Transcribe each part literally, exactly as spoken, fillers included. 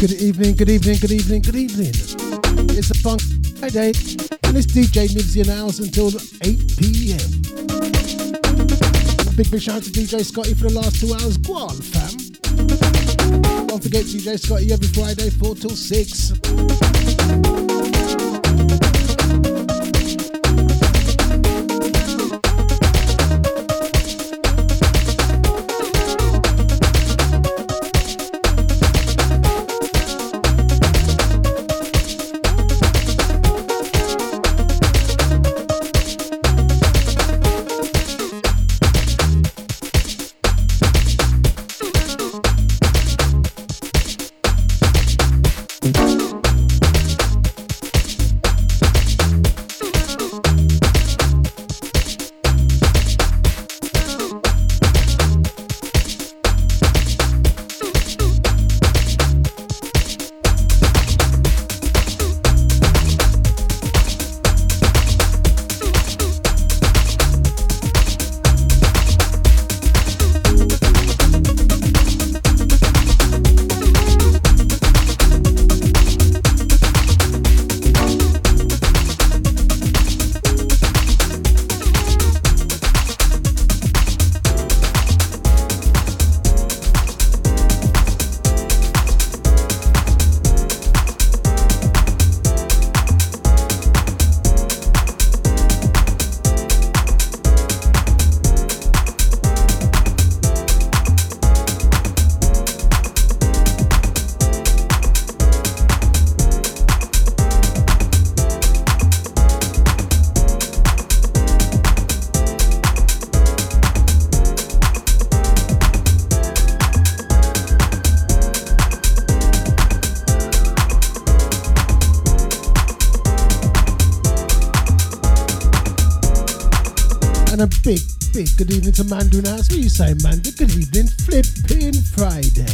Good evening, good evening, good evening. It's a Funk Friday, and it's D J Nibbsy and ours until eight p m. Big, big shout out to D J Scotty for the last two hours. Go on, fam. Don't forget D J Scotty every Friday, four till six. Good evening to Mandu now. What are you saying, Mandu? Good evening, flipping Friday.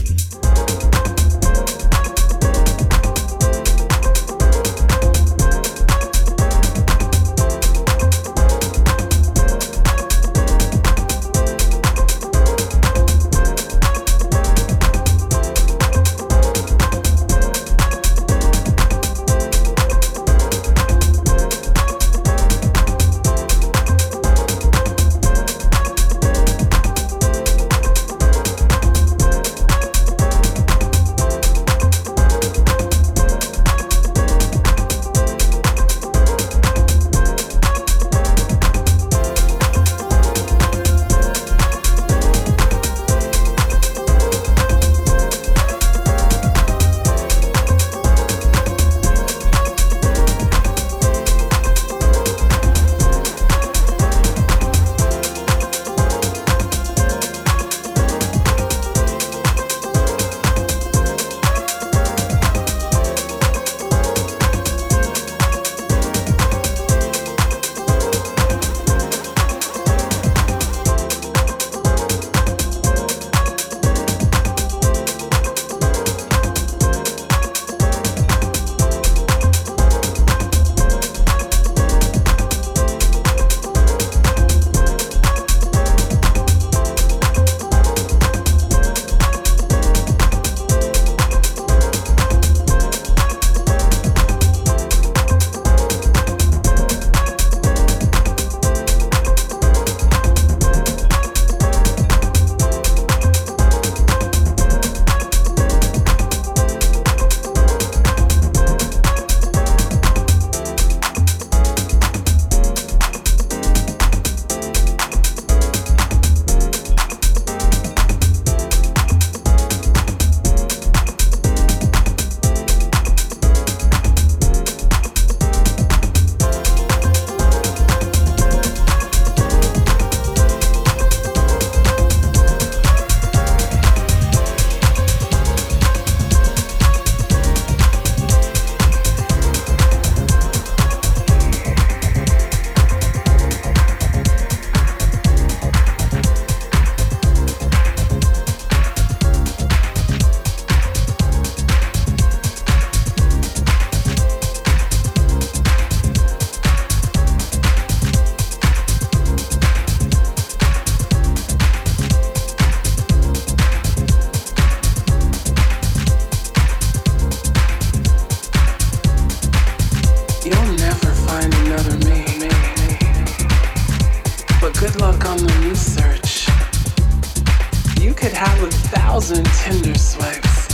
could have a thousand Tinder swipes.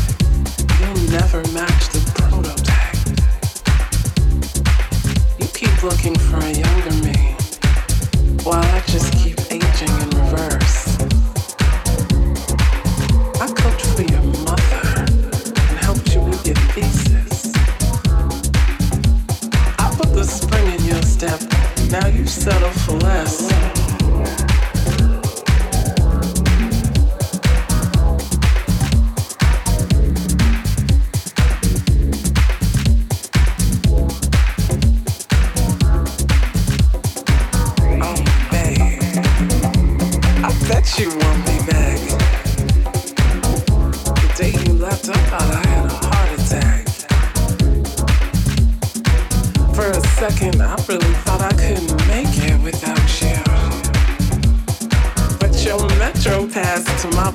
You'll never match the prototype. You keep looking for a younger me, while I just keep aging in reverse. I cooked for your mother and helped you with your thesis. I put the spring in your step, now you settle for less.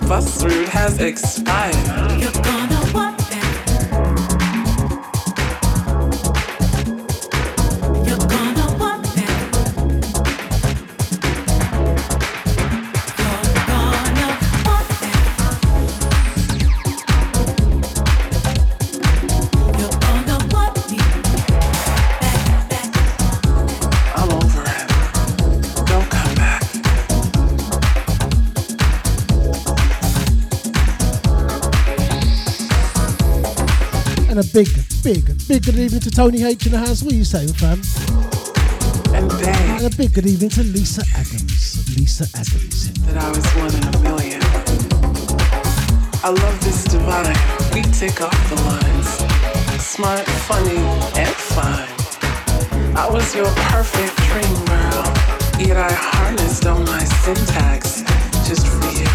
Bus route has expired. You're gonna want that. You're gonna want that. You're gonna want that. You're gonna want me back, back. I'm over it. Don't come back. And a big, big, big good evening to Tony H in the house. What are you saying, fam? And, and a big good evening to Lisa Adams. Lisa Adams. That I was one in a million. I love this divide. We take off the lines. Smart, funny, and fine. I was your perfect dream girl. Yet I harnessed all my syntax just for you.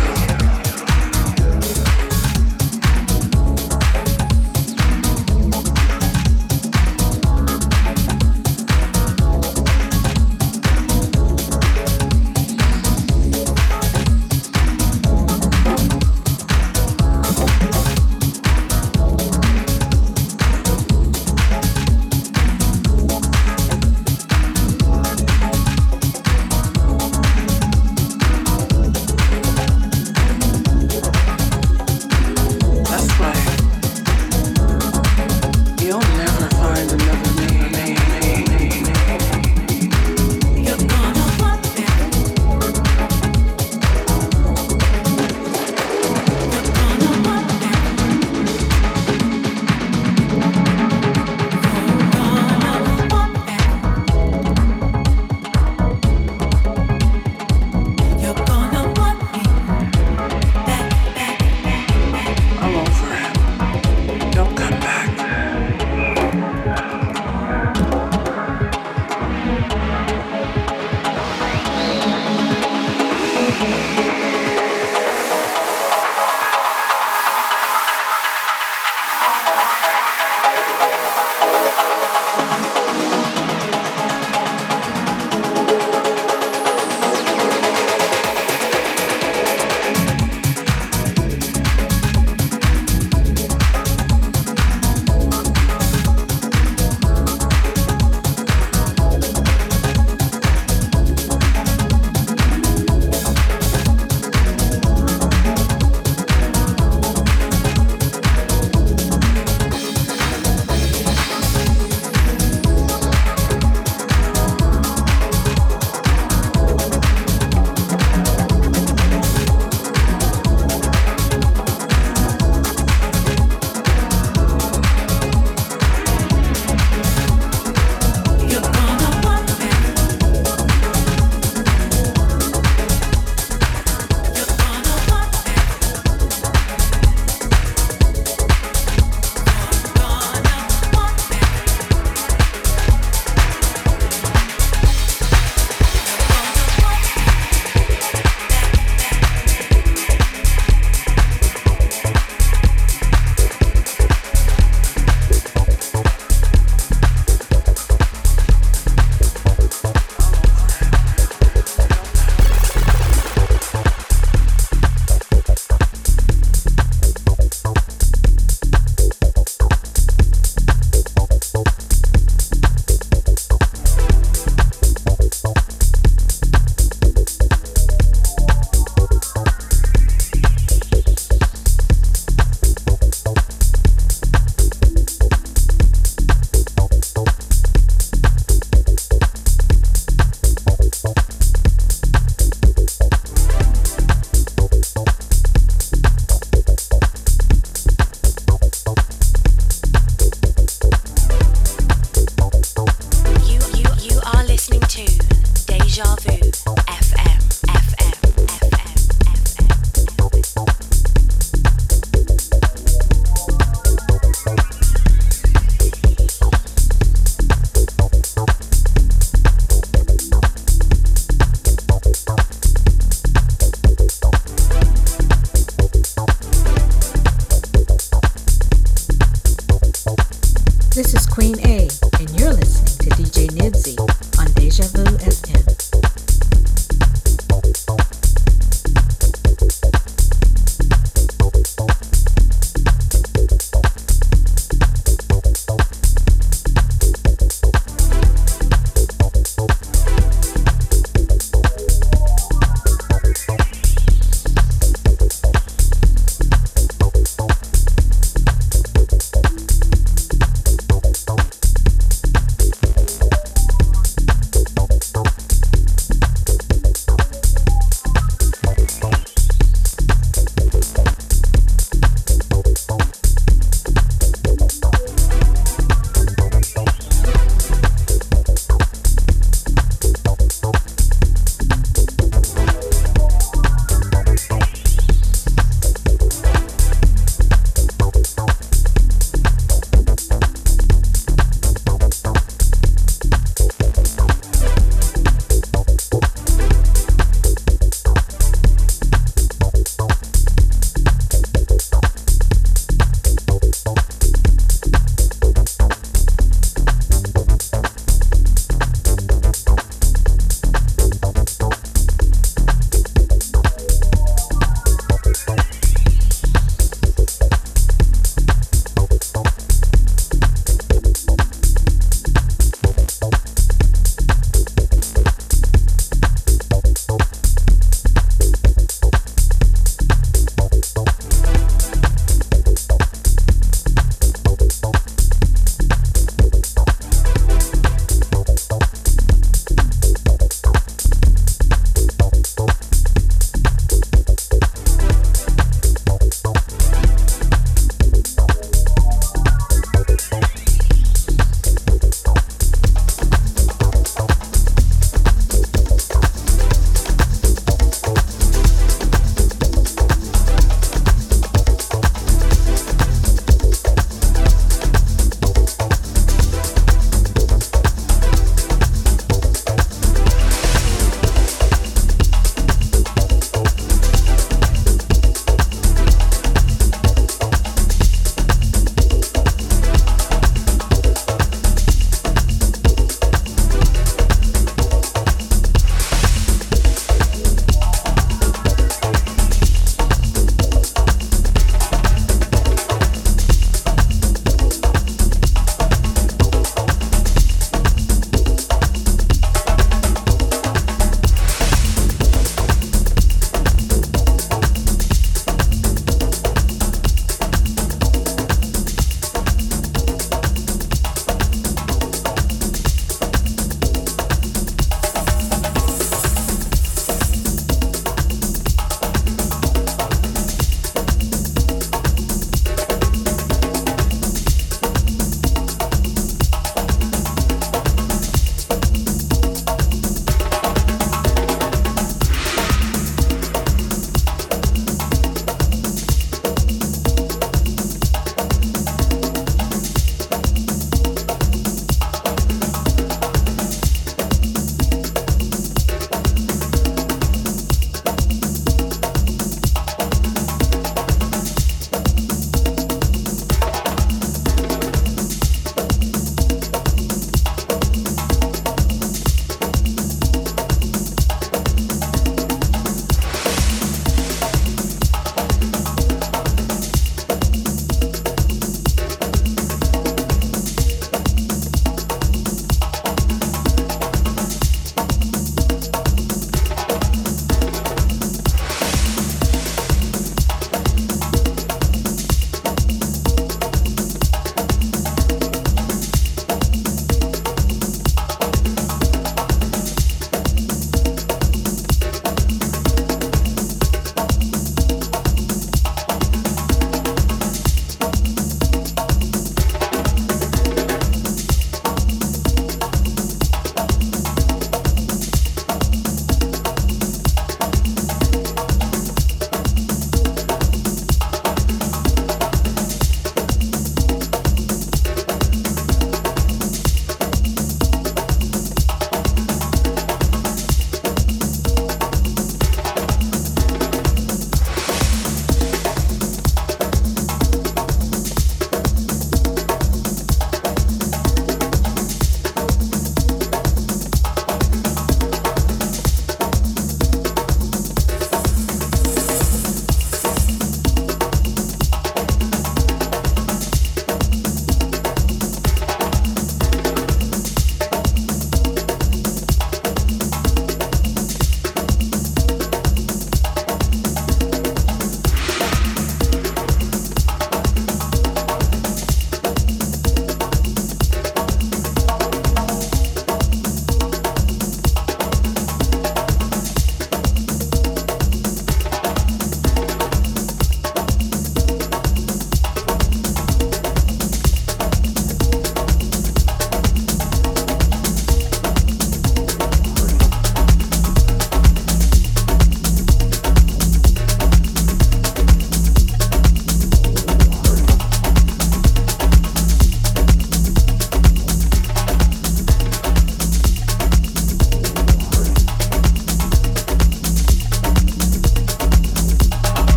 A, and you're listening to D J Nibbsy on Deja Vu F M.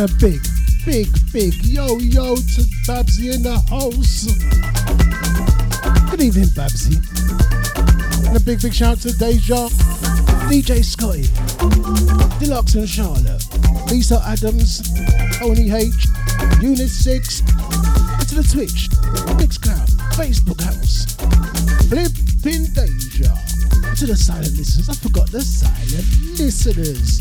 and a big, big, big yo yo to Babsy in the house. Good evening, Babsy. And a big, big shout out to Deja, D J Scotty, Deluxe and Charlotte, Lisa Adams, Tony H, Eunice six, and to the Twitch, Mixcloud, Facebook house, Flippin' Deja. To the silent listeners, I forgot the silent listeners.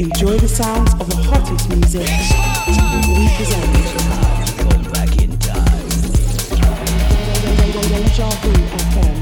Enjoy the sounds of the hottest music we present. Go back in time. Deja Vu F M.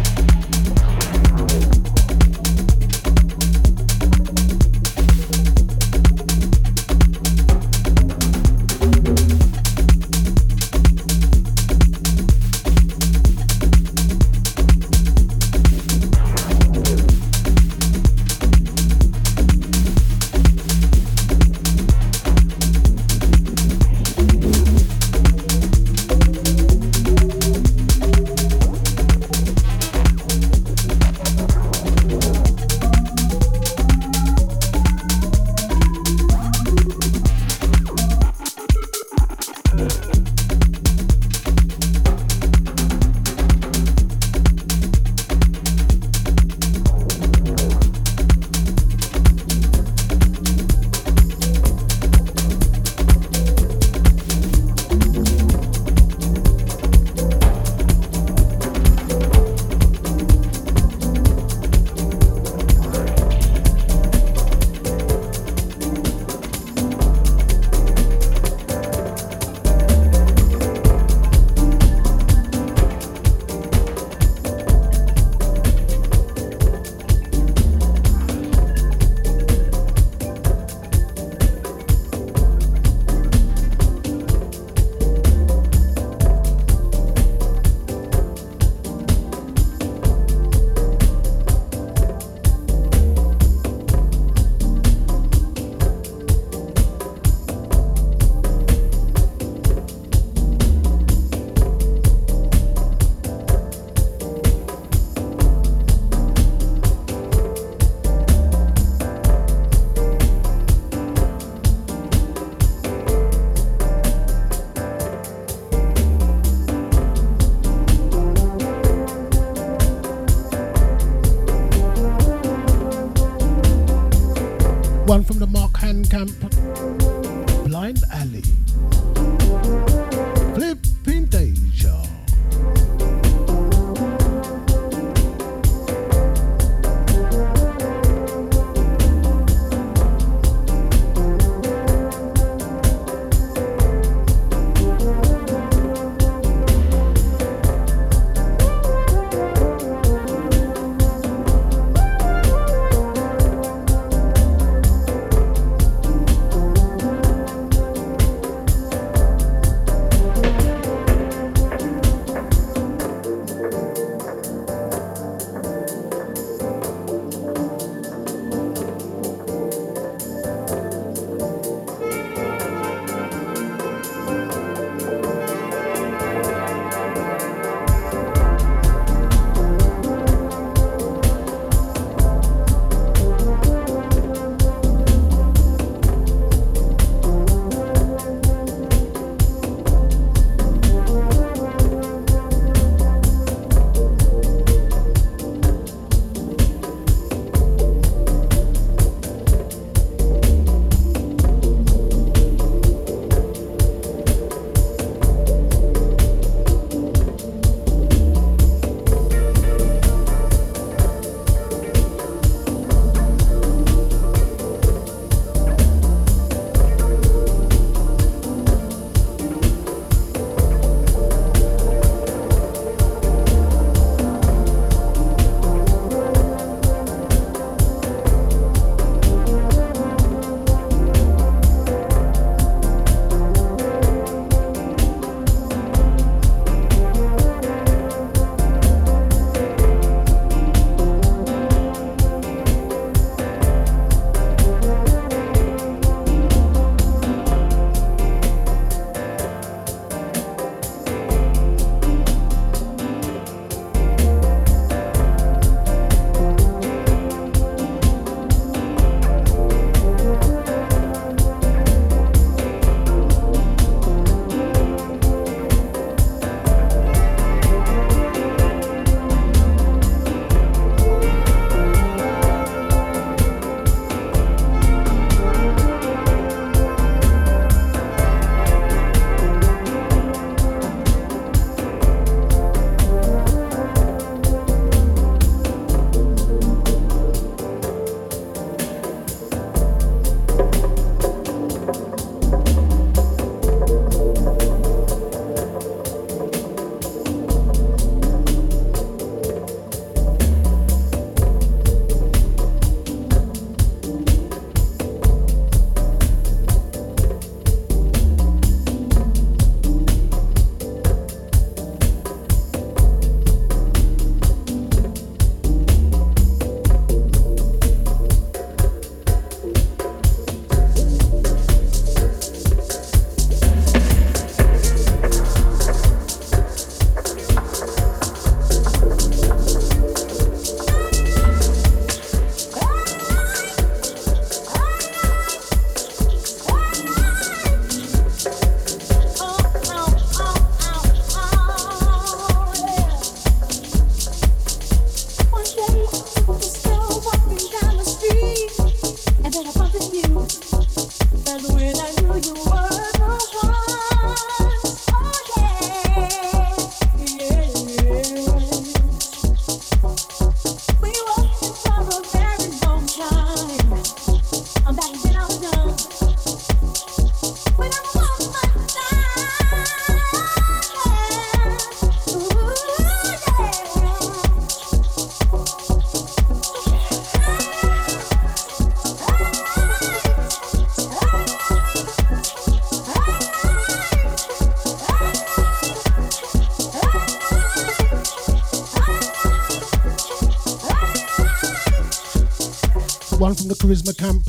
one from the Charisma Camp.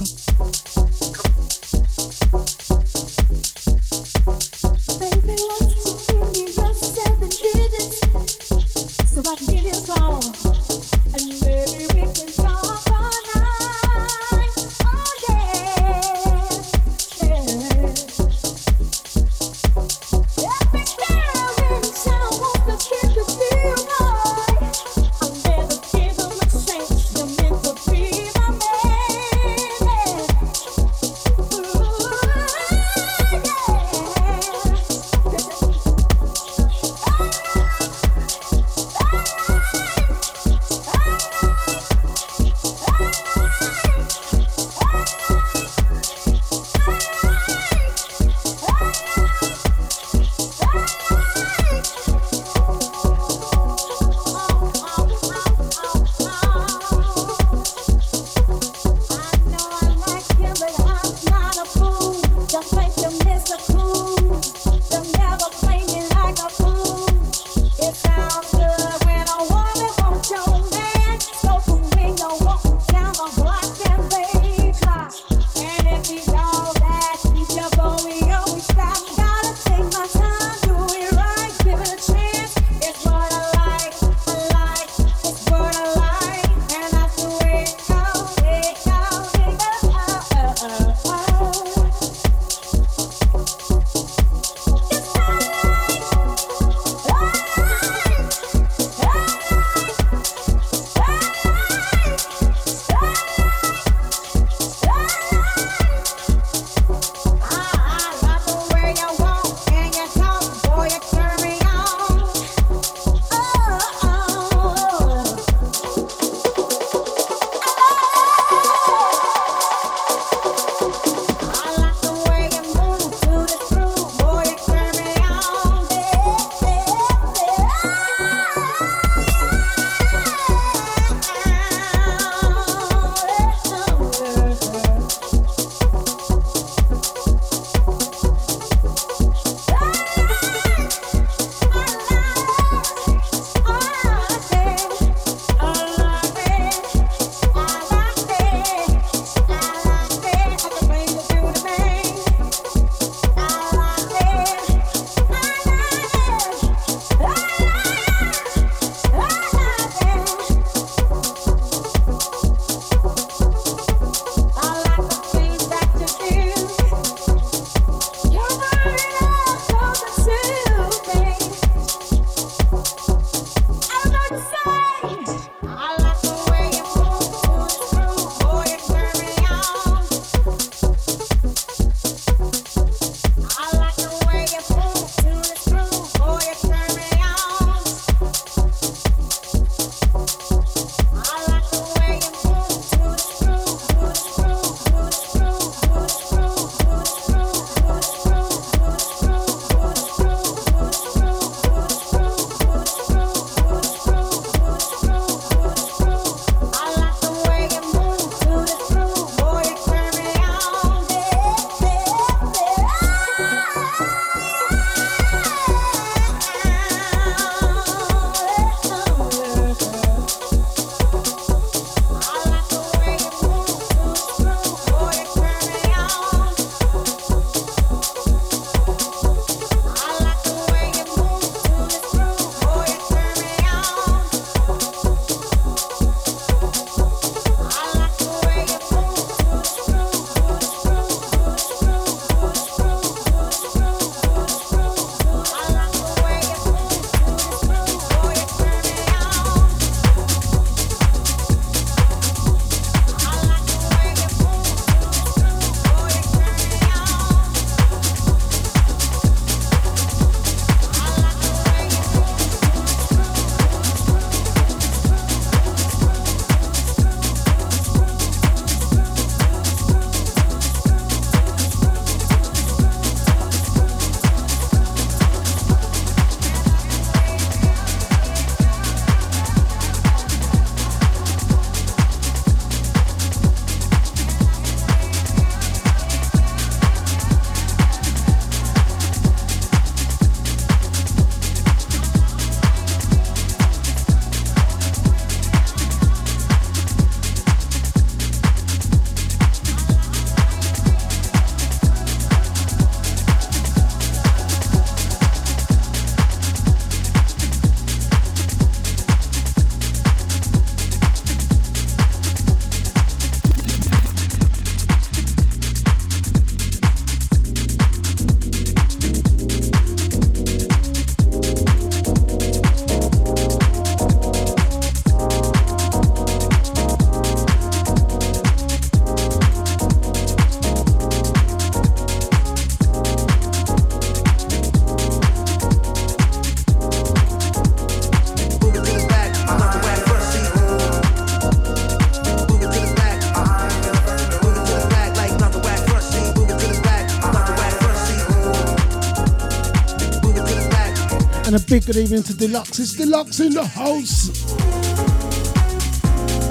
and a big good evening to Deluxe. It's Deluxe in the house.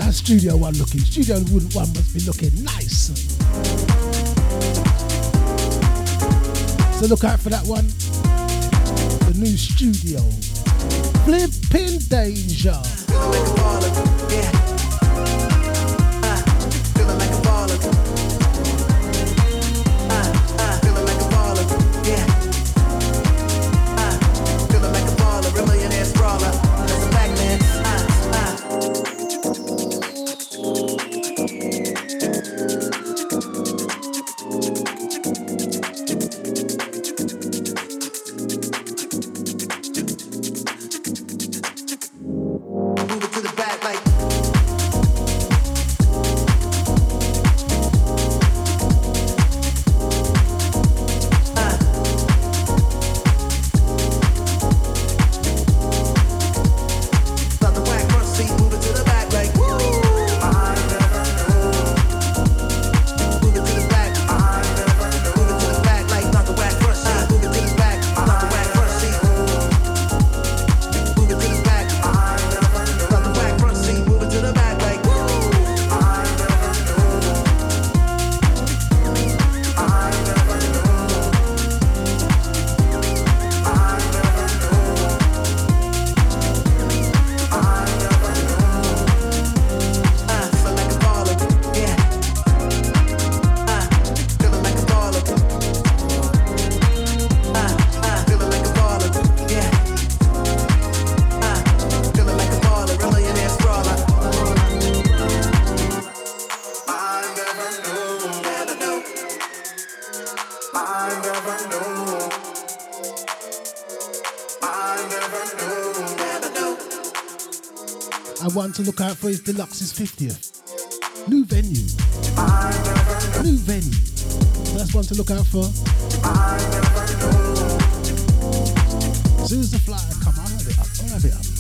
How's Studio One looking? Studio One must be looking nice. So look out for that one. The new studio. Flipping Deja. One to look out for is Deluxe's fiftieth. New venue. New venue. So that's one to look out for. As soon as the flyer comes, I'll have it up. I'll have it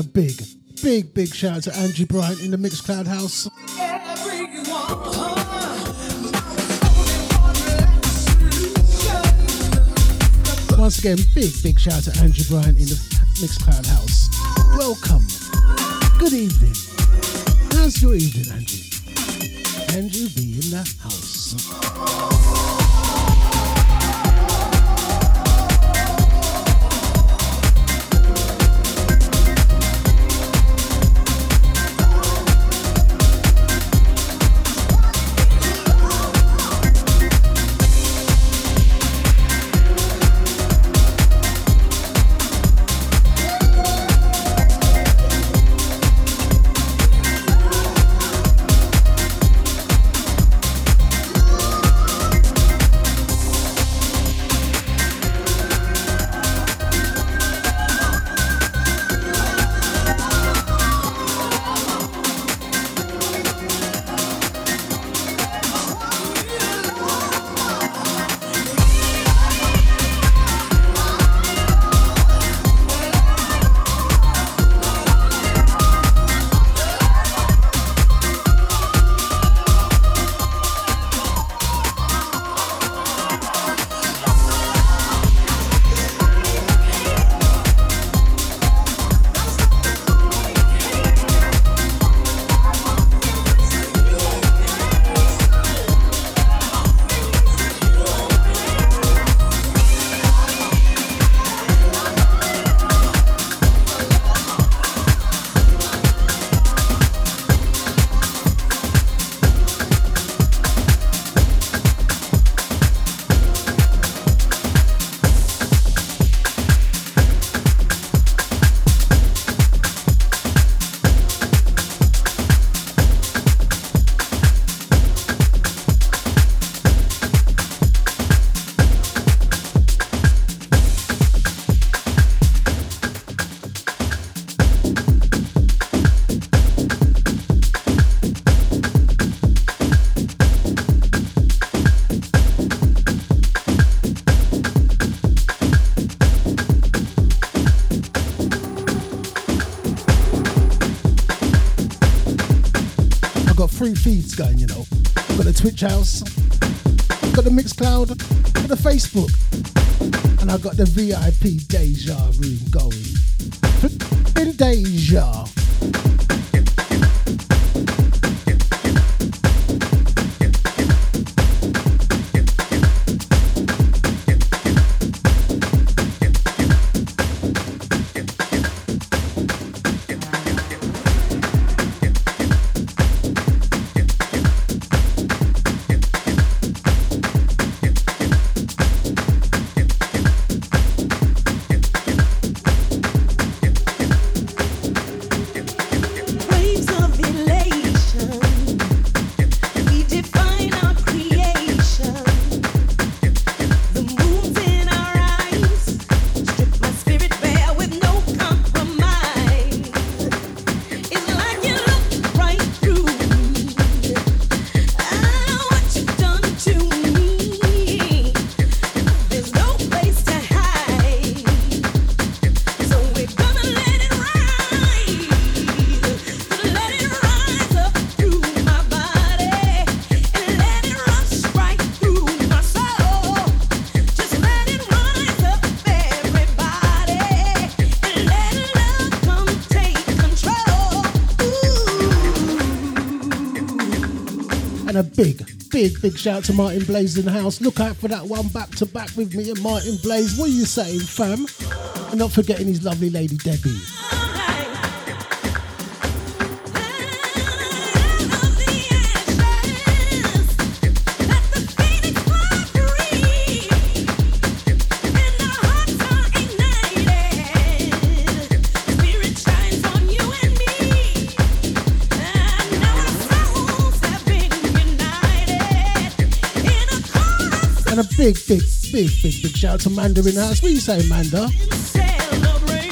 a big, big, big shout out to Angie Bryant in the Mixcloud house. Once again, big, big shout out to Andrew Bryant in the Mixcloud house. Welcome. Good evening. How's your evening, Andrew? Andrew be in the house. Three feeds going, you know. We've got the Twitch house, we've got the Mixcloud, got the Facebook, and I've got the V I P Deja room going. In Deja. Big, big shout to Martin Blaze in the house. Look out for that one back to back with me and Martin Blaze. What are you saying, fam? And not forgetting his lovely lady Debbie. Big, big, big, big, big shout out to Amanda in the house. What are you saying, Amanda?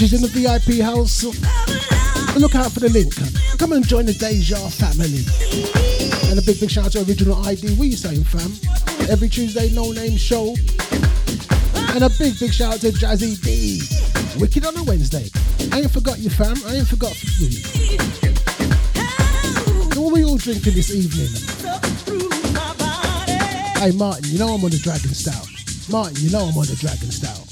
She's in the V I P house. Look out for the link. Come and join the Deja family. And a big, big shout out to Original I D. What are you saying, fam? Every Tuesday, no name show. And a big, big shout out to Jazzy D. Wicked on a Wednesday. I ain't forgot you, fam. I ain't forgot you. So what are we all drinking this evening? Hey, Martin, you know I'm on the Dragon Stout. Martin, you know I'm on the Dragon Stout.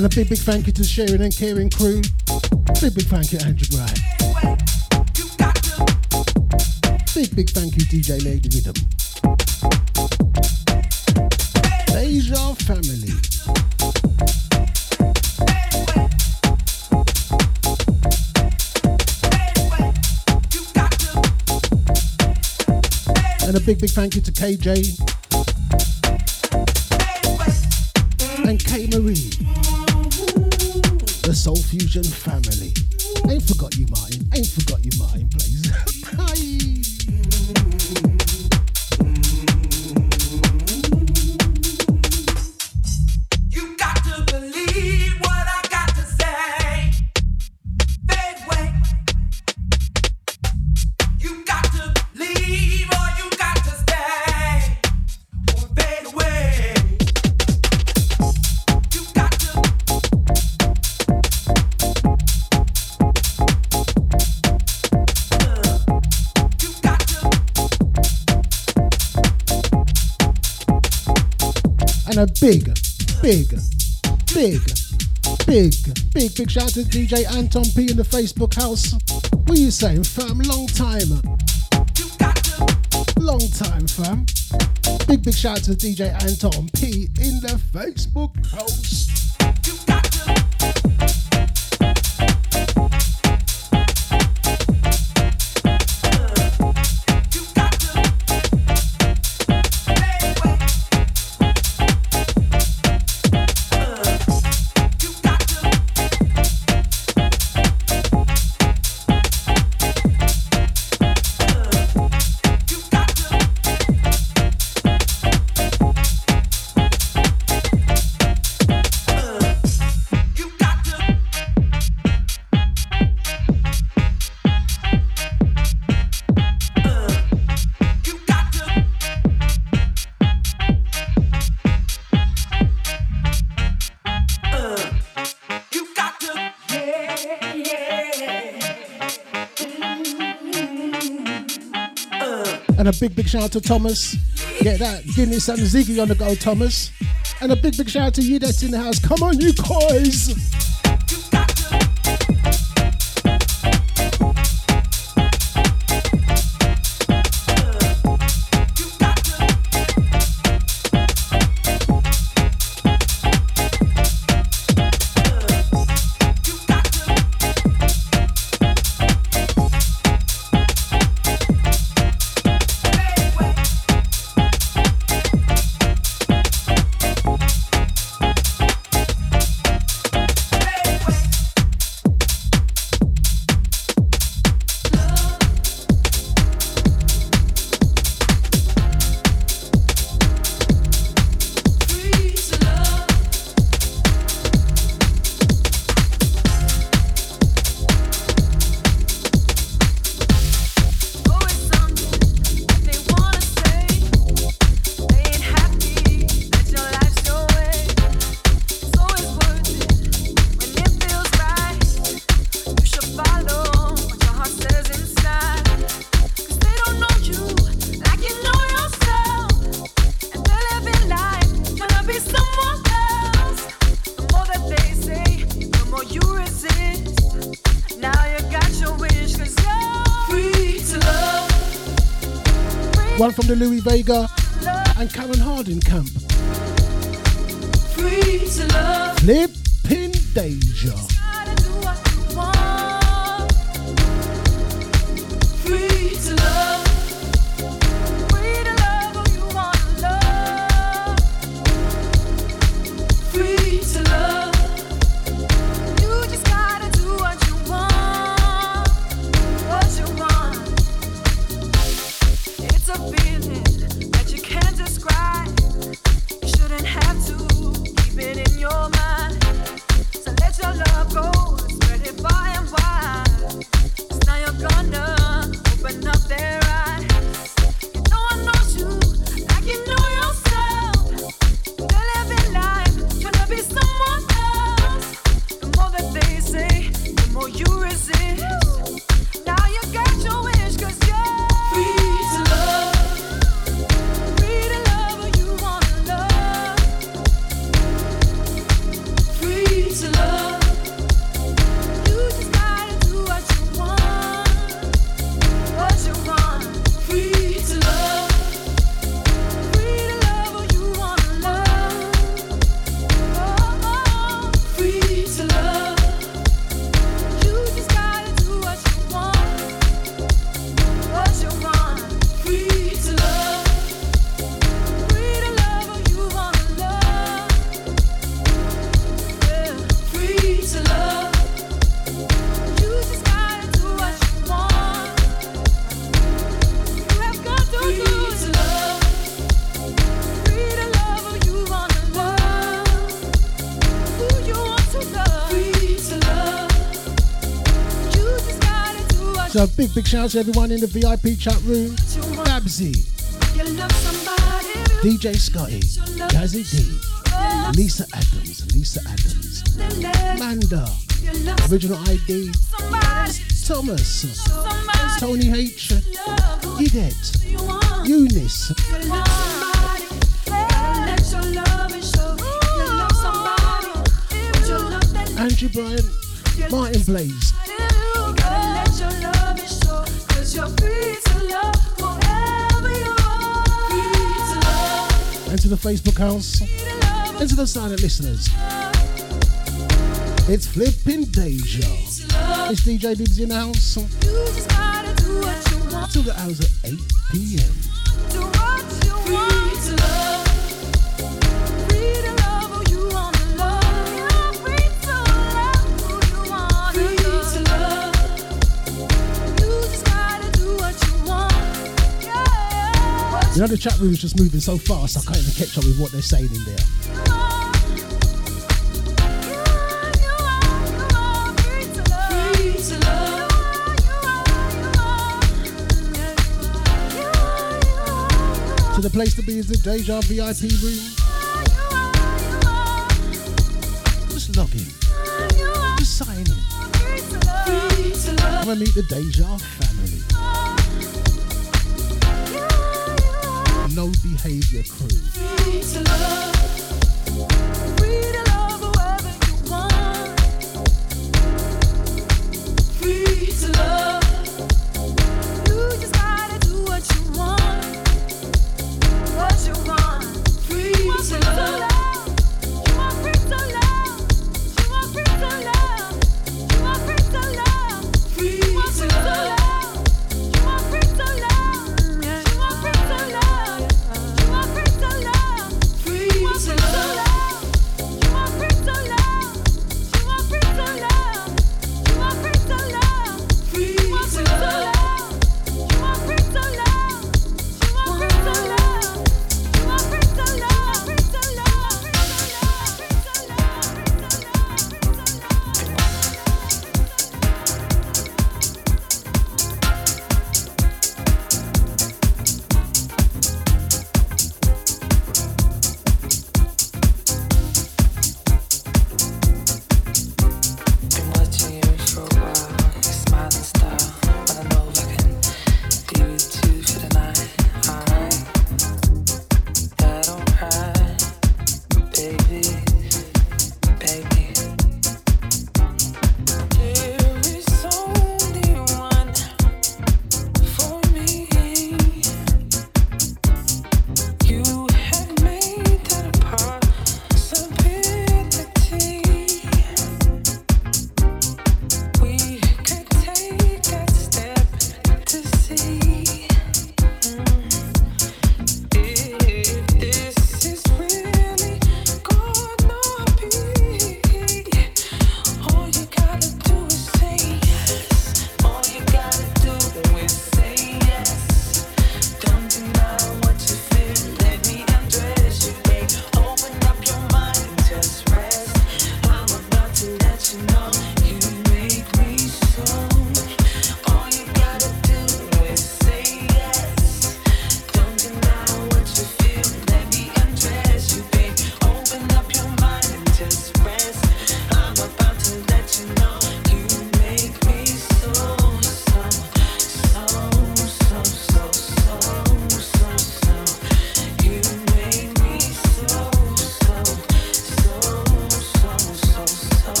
And a big, big thank you to the Sharing and Caring crew. Big, big thank you, Andrew Bryant. Big, big thank you, D J Lady Rhythm. Deja family. And a big, big thank you to K J and K Marie. The Soul Fusion family. Ain't forgot you, Martin. Ain't forgot you, Martin Blaze. A big, big, big, big, big, big shout out to D J Anton P in the Facebook house. What are you saying, fam? Long time. Long time, fam. Big, big shout out to D J Anton P in the Facebook house. Big, big shout out to Thomas. Get that Guinness and Ziggy on the go, Thomas. And a big, big shout out to you that's in the house. Come on, you guys. The Louis Vega and Karen Harding camp. Free to love. Flipping Deja. Free to love. Free to love who you want to love. Free to love. You just gotta do what you want. What you want. It's a big So big, big shout out to everyone in the V I P chat room. Babsy, D J Scotty, Jazzy D, Lisa Adams, Lisa Adams, Amanda, Original I D, Thomas, Tony H, Idet, Eunice, Andrew Bryant, Martin Blaze. Into the Facebook house, into the silent listeners. It's Flipping Deja. It's D J Nibbsy in the house. Till the hours at eight p.m. You know the chat room is just moving so fast I can't even catch up with what they're saying in there. So the place to be is the Deja V I P room. Just log in. Just sign in. Come and meet the Deja family. No behavior crew.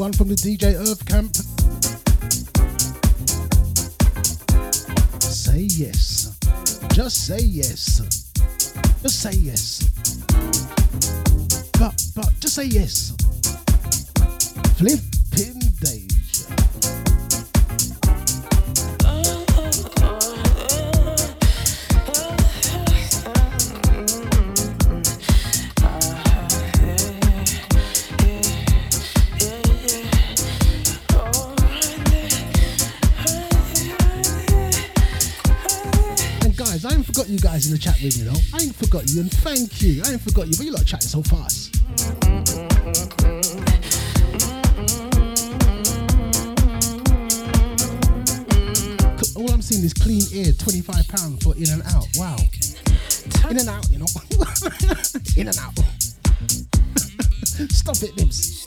one from the D J Earth Camp. Say yes. Just say yes. Just say yes. But, but, just say yes. Flipping Deja. I ain't forgot you guys in the chat room, you know. I ain't forgot you, and thank you. I ain't forgot you, but you lot chatting so fast. All I'm seeing is clean air, twenty-five pounds for in and out. Wow. In and out, you know. In and out. Stop it, Nibs.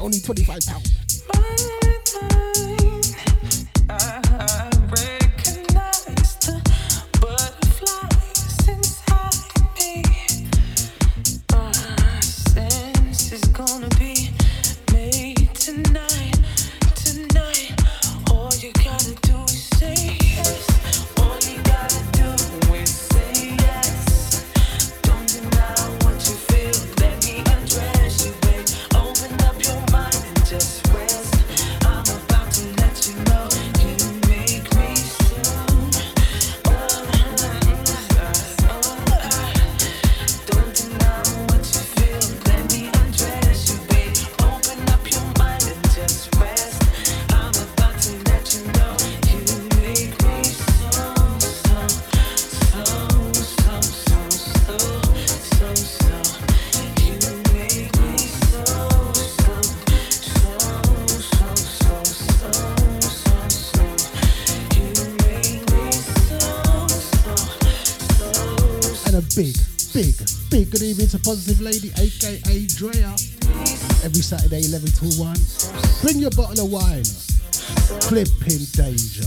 Only twenty-five pounds. Good evening to Positive Lady, aka Drea. Every Saturday, eleven to one. Bring your bottle of wine. Flipping Deja.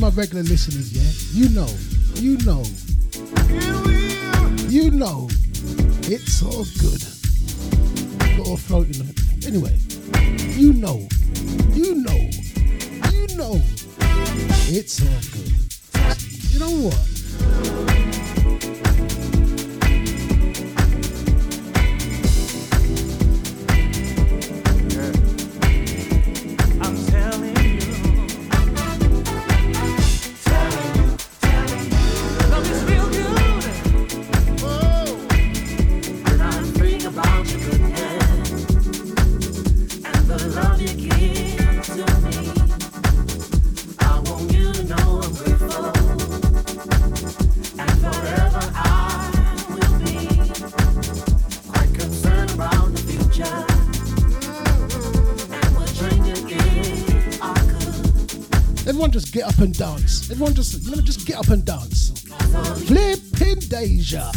My regular listeners, yeah, you know, you know, you know, it's all good. We're all floating. Anyway, you know, you know, you know, it's all good. You know what? I'm telling. everyone just get up and dance. Everyone just, let me just get up and dance. Flipping Deja.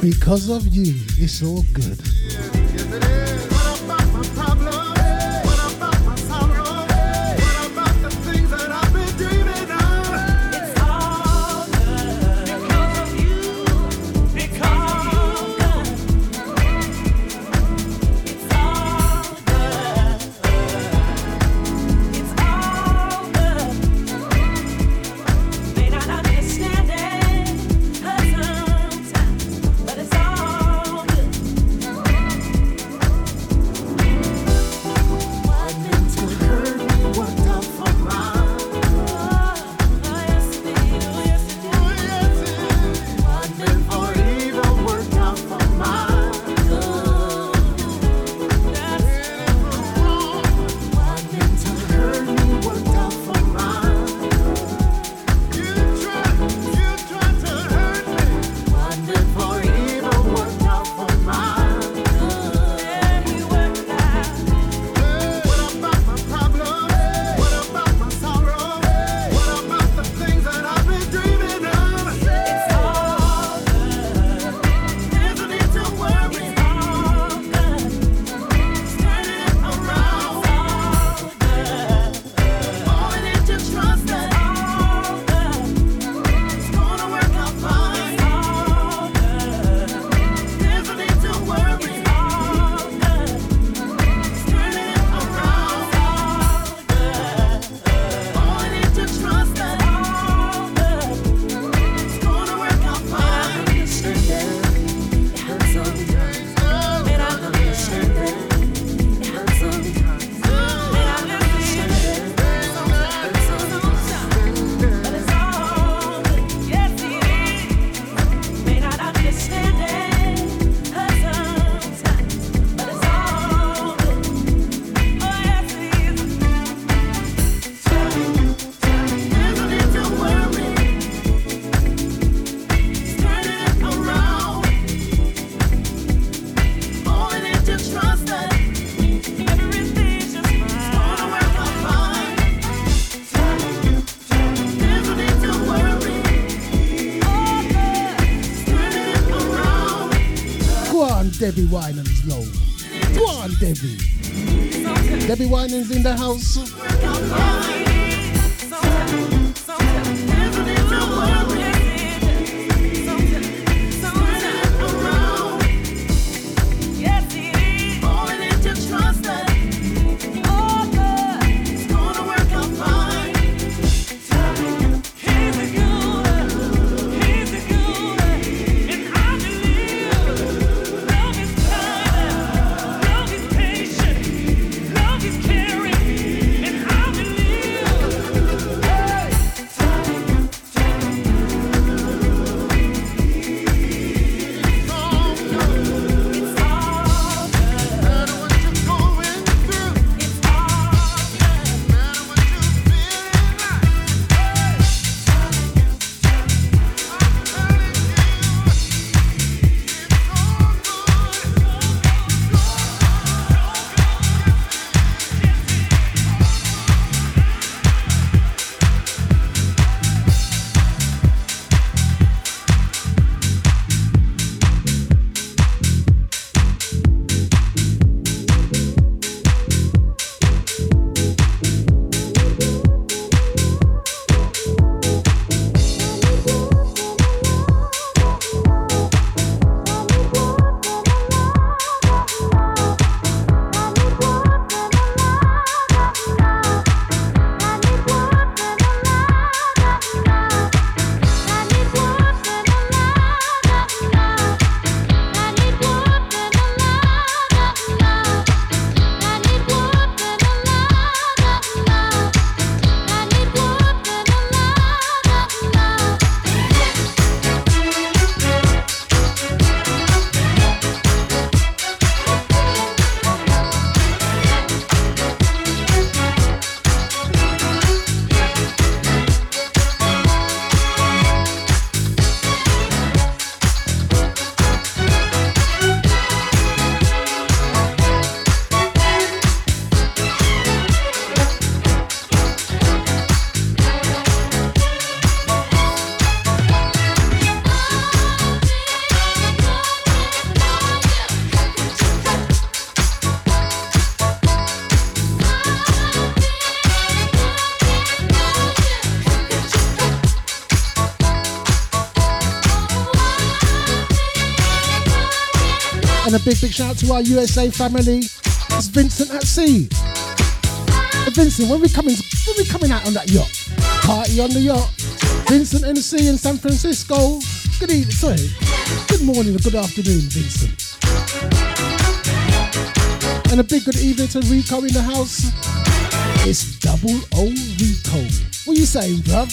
Because of you, it's all good. Debbie Winans low. Go on, Debbie. Debbie Winans in the house. And a big, big shout out to our U S A family. It's Vincent at Sea. But Vincent, when we coming, when we coming out on that yacht? Party on the yacht. Vincent and the Sea in San Francisco. Good evening, sorry. Good morning and good afternoon, Vincent. And a big good evening to Rico in the house. It's double O Rico. What you saying, bruv?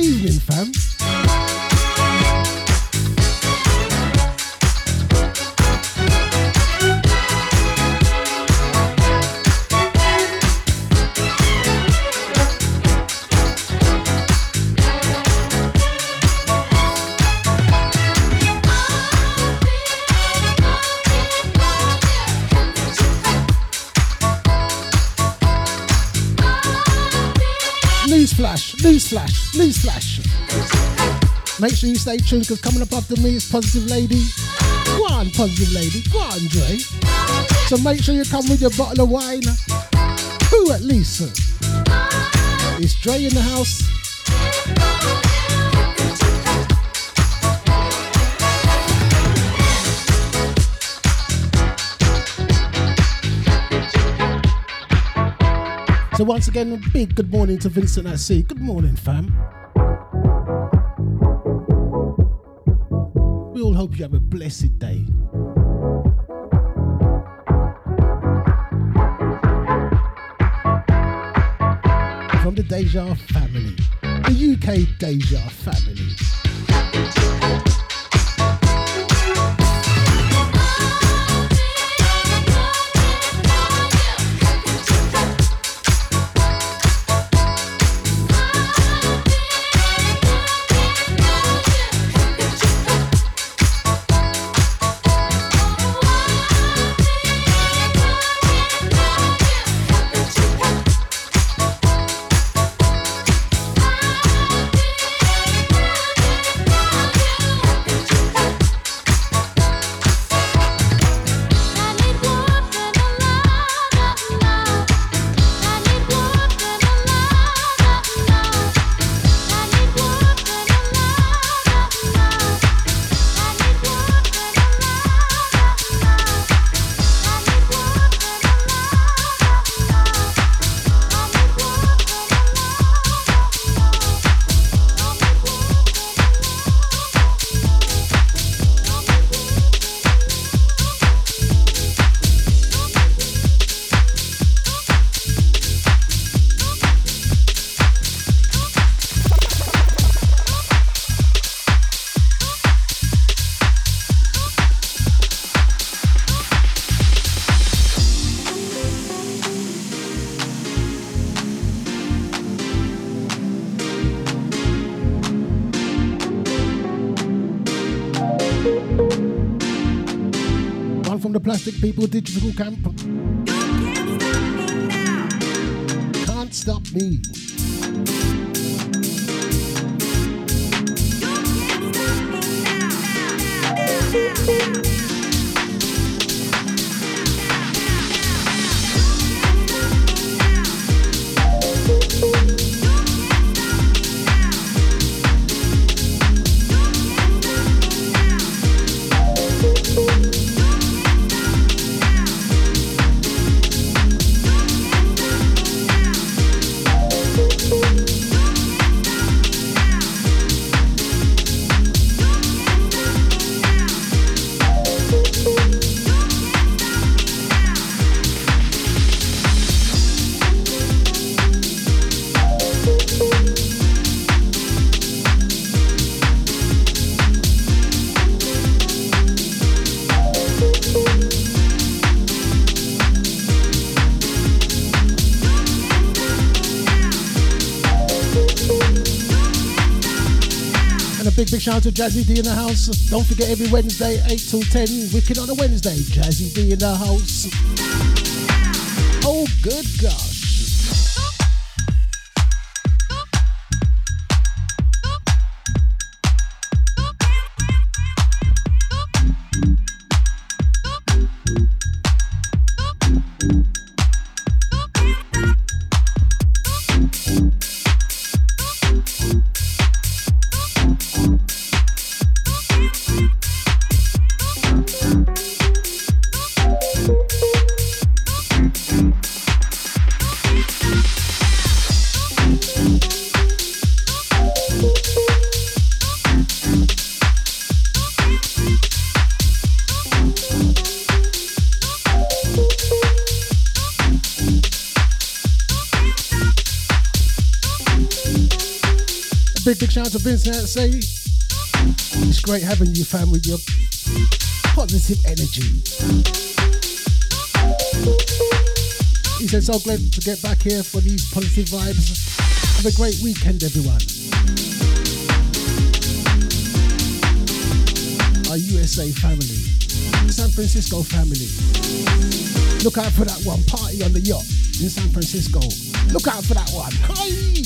Evening, fam. Newsflash, newsflash, newsflash. Make sure you stay tuned because coming up after me is Positive Lady. Go on, Positive Lady. Go on, Dre. So make sure you come with your bottle of wine. Who at Lisa? It's Dre in the house. So once again, a big good morning to Vincent at Sea. Good morning, fam. We all hope you have a blessed day. From the Deja family, the U K Deja family. Plastic people, digital camp. You can't stop me now. Can't stop me. Big shout out to Jazzy D in the house. Don't forget every Wednesday, eight till ten, wicked on a Wednesday. Jazzy D in the house. Oh, good gosh. Thank mm-hmm. you. Big, big shout out to Vincent at Sea. It's great having you, fam, with your positive energy. He said, so glad to get back here for these positive vibes. Have a great weekend, everyone. Our U S A family, San Francisco family. Look out for that one, party on the yacht in San Francisco. Look out for that one. Hi!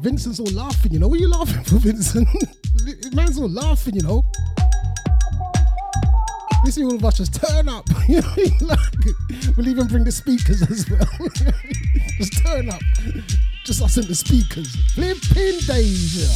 Vincent's all laughing, you know. What are you laughing for, Vincent? Man's all laughing, you know. This is all of us just turn up. You know, like, we'll even bring the speakers as well. Just turn up. Just us and the speakers. Flipping Deja.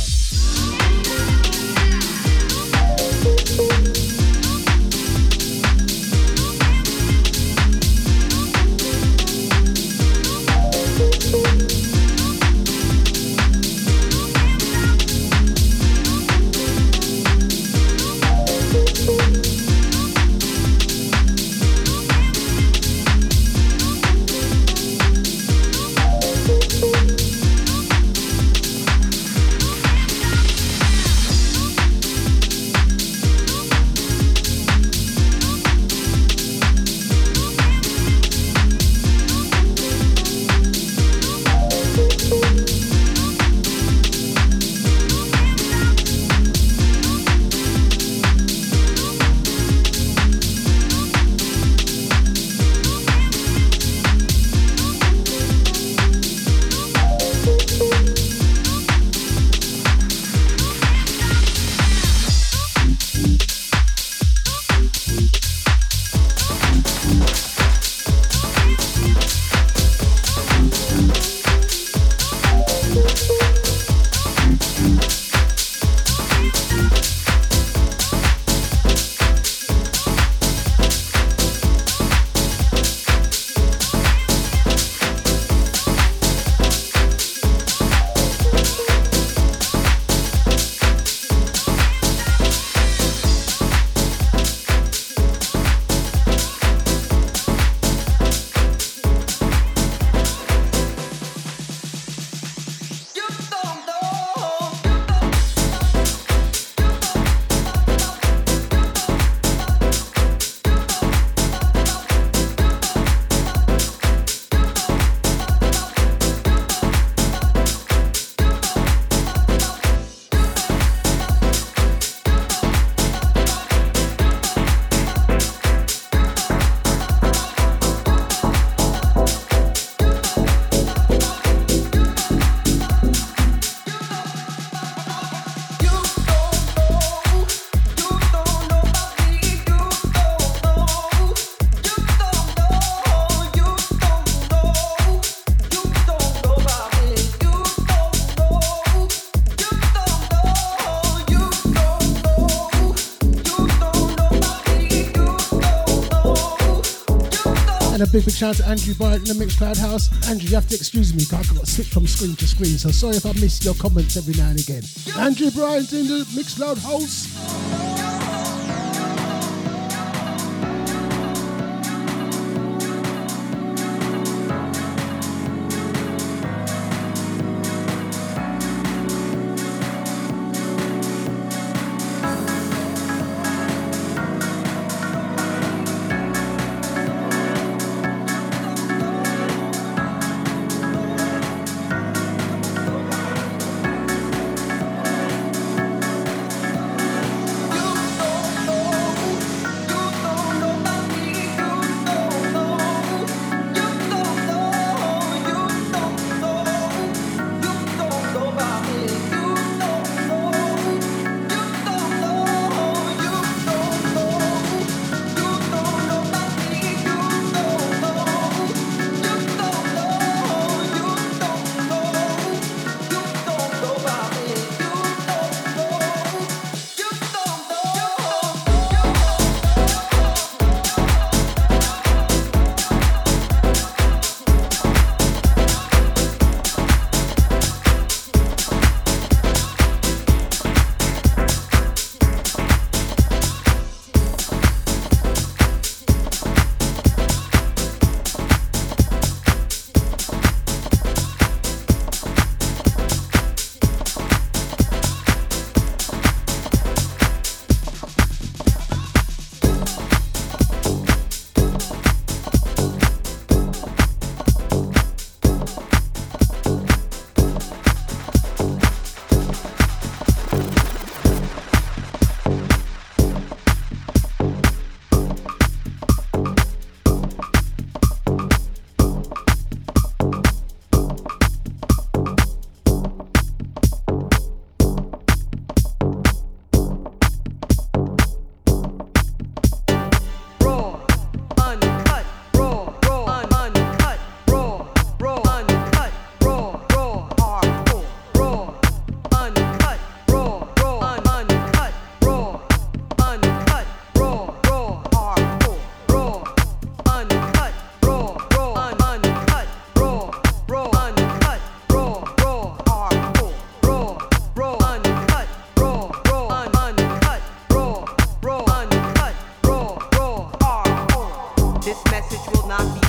Big, big shout out to Andrew Bryant in the Mixcloud house. Andrew, you have to excuse me because I got switched from screen to screen, so sorry if I miss your comments every now and again. Andrew Bryant in the Mixcloud house.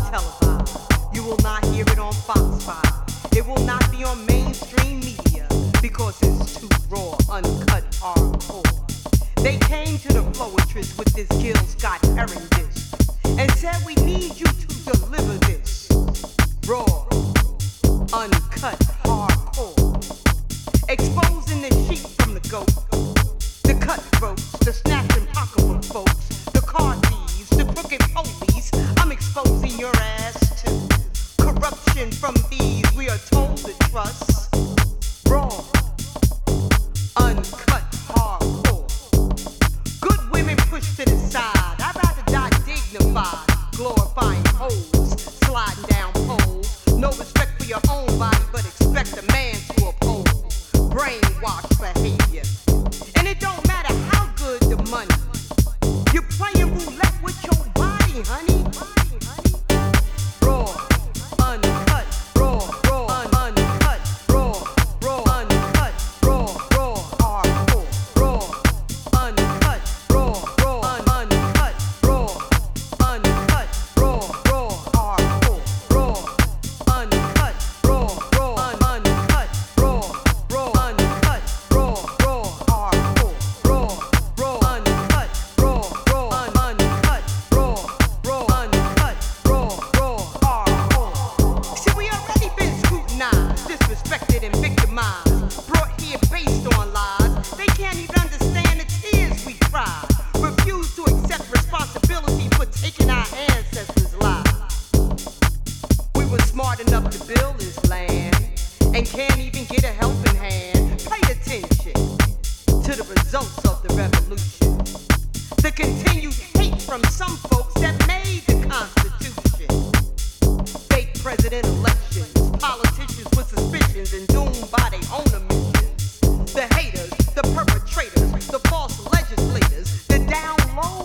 televised. You will not hear it on Fox five. It will not be on mainstream media because it's too raw, uncut, hardcore. They came to the Floetress with this Gil Scott Heron dish and said we need you to deliver this raw, uncut, hardcore, exposing the sheep from the goat, the cutthroats, the snatching pocketbook folks, the car thieves, the crooked police. I'm exposing your ass to corruption from these we are told to trust. Raw, uncut, hardcore. Good women pushed to the side. I'd rather die dignified, glorifying hoes, sliding down poles. No respect for your own body, but expect a man to uphold brainwashed behavior. And it don't matter how good the money. You're playing roulette with your body, honey. Raw, uncut, raw, raw, uncut, raw, raw, uncut, raw, raw, hardcore, raw, uncut, raw, raw, uncut, raw, uncut, raw, raw, hardcore, raw, uncut, raw, raw, uncut, raw, raw, uncut, raw, raw, hardcore, raw, raw, uncut, raw, raw, uncut, raw, raw, uncut, raw, raw, hardcore. See, we already been scrutinized, disrespected, and victimized, brought here based on lies. They can't even understand the tears we cry. Refuse to accept responsibility for taking our ancestors' lives. We were smart enough to build this land and can't even get a helping hand. Pay attention to the results of the revolution. The continued hate from some folks that made the Constitution. Fake president elections, politicians with suspicions and doomed by their own omissions. The haters, the perpetrators, the false legislators, the down low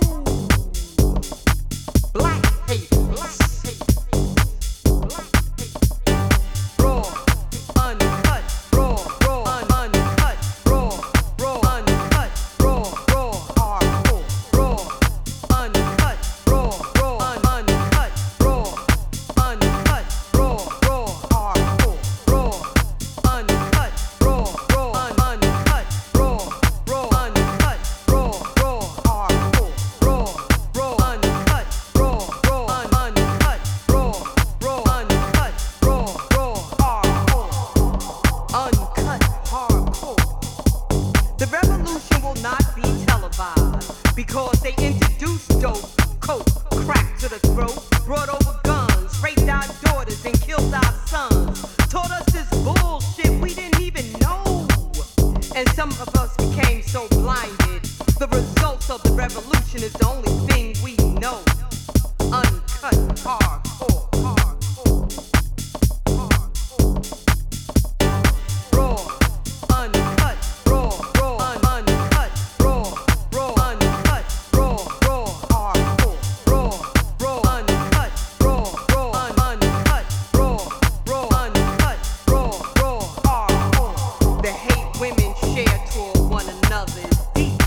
black haters. Black haters. Black haters. Raw, uncut, raw, raw, uncut, raw, raw, uncut, raw, raw, hardcore, raw, uncut, raw, raw, uncut, raw, uncut, raw, raw, hardcore, raw, uncut, raw, raw, uncut, raw, raw, uncut, raw, raw, hardcore, raw, raw, uncut, raw, raw, uncut, raw, raw, uncut, raw, raw, hardcore. Uncut hardcore. The revolution will not be televised because they introduced dope, coke, crack to the throat, brought over guns, raped our daughters and killed our sons. Taught us this bullshit we didn't even know. And some of us became so blinded. The results of the revolution is the only thing we know. Uncut hardcore. Hardcore. Hardcore. Raw, uncut, raw, raw, uncut, raw, raw, uncut, raw, raw, hardcore, raw, raw, uncut, raw, raw, uncut, raw, raw, uncut, raw, raw, hardcore. The hate women share toward one another is deep.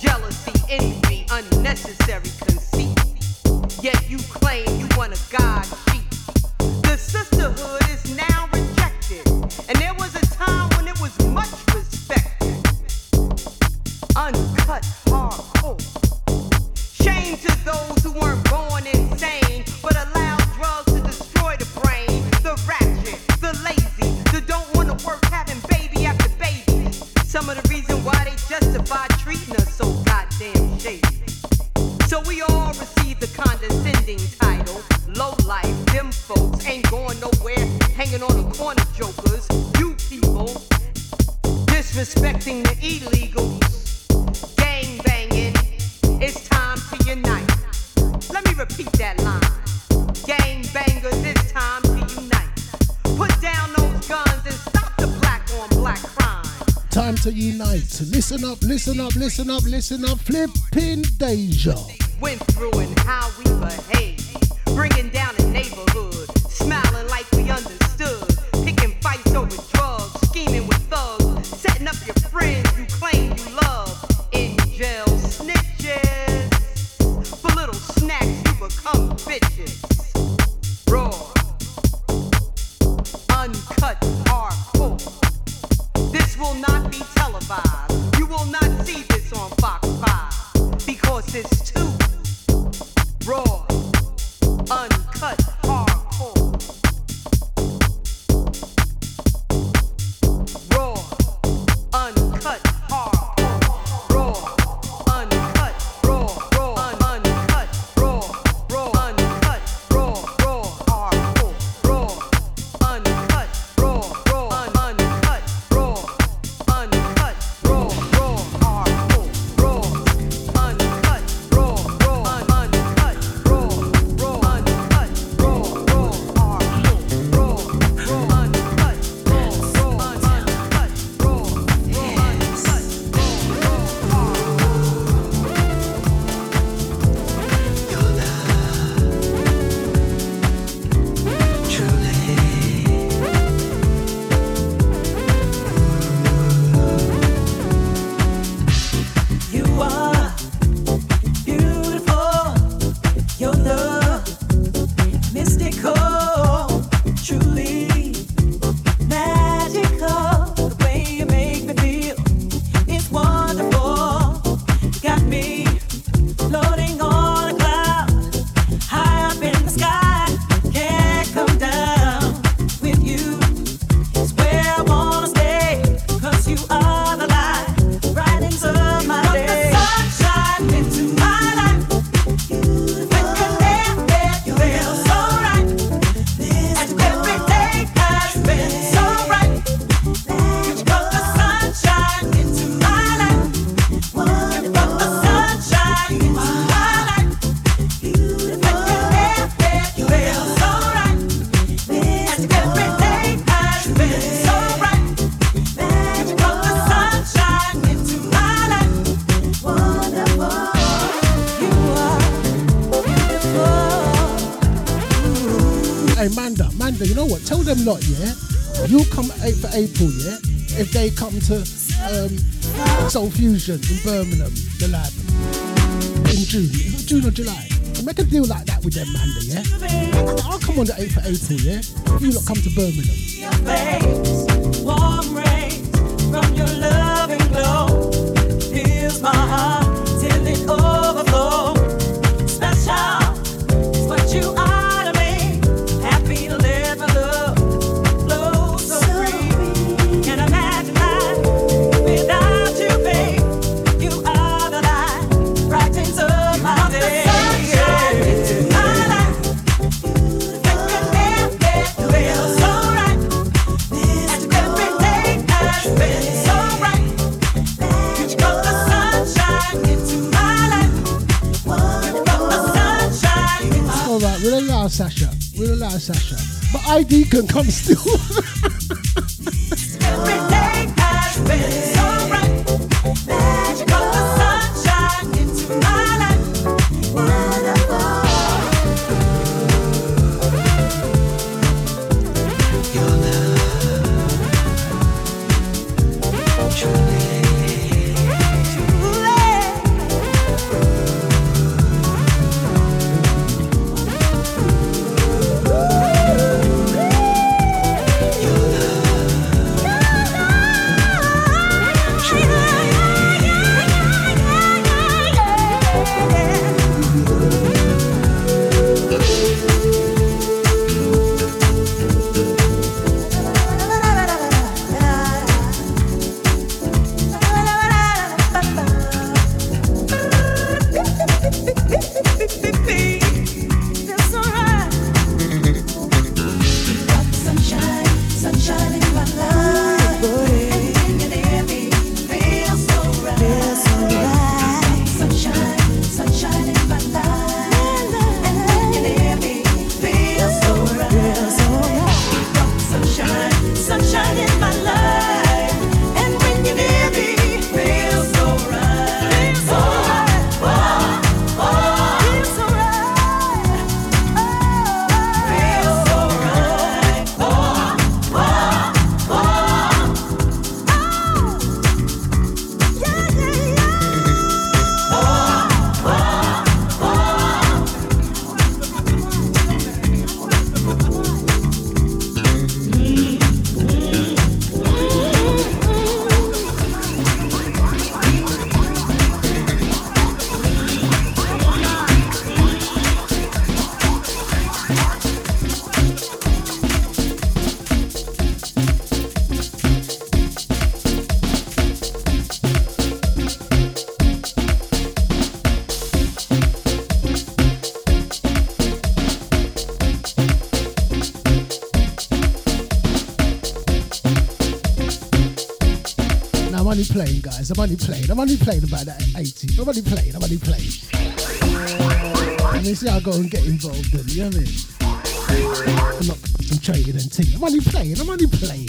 Jealousy, envy, unnecessary conceit. Yet you claim you want a God sheep. The sisterhood is now rejected, and there was a time when it was much respected. Uncut hardcore. Shame to those who weren't born insane, but allowed drugs to destroy the brain. The ratchet, the lazy, the don't want to work, having baby after baby. Some of the reason why they justify treating us so goddamn shady. So we all receive the condescending title, low life. Them folks ain't going nowhere, hanging on the corner jokers. You people disrespecting the illegals, gang banging. It's time to unite. Let me repeat that line. Gang bangers, it's time to unite. Put down those guns and stop the black on black crime. Time to unite. Listen up, listen up, listen up, listen up. Flipping Deja. Went through and how we behave, bringing down the neighborhood, smiling like we understood, picking fights over drugs, scheming with thugs, setting up your friends you claim you love, in jail snitches, for little snacks you become bitches. them, you know what, tell them lot, yeah, you come for April, yeah, if they come to um, Soul Fusion in Birmingham, the lab, in June, June or July. Make a deal like that with them, Amanda, yeah? I'll come on the eighth of April, yeah? If you lot come to Birmingham. Your face, warm rays from your loving glow, fills my heart till it overflows. Special is what you are to me. Happy to let my love flow so free. Can't imagine life without you, babe. You are the light, brightens up my day. We'll allow Sasha. We'll allow Sasha. But I D can come still. Playing, guys. I'm only playing. I'm only playing about that eighty. I'm only playing. I'm only playing. I mean, see, I go and get involved in. You know what I mean? I'm not concentrated and ting. I'm only playing. I'm only playing.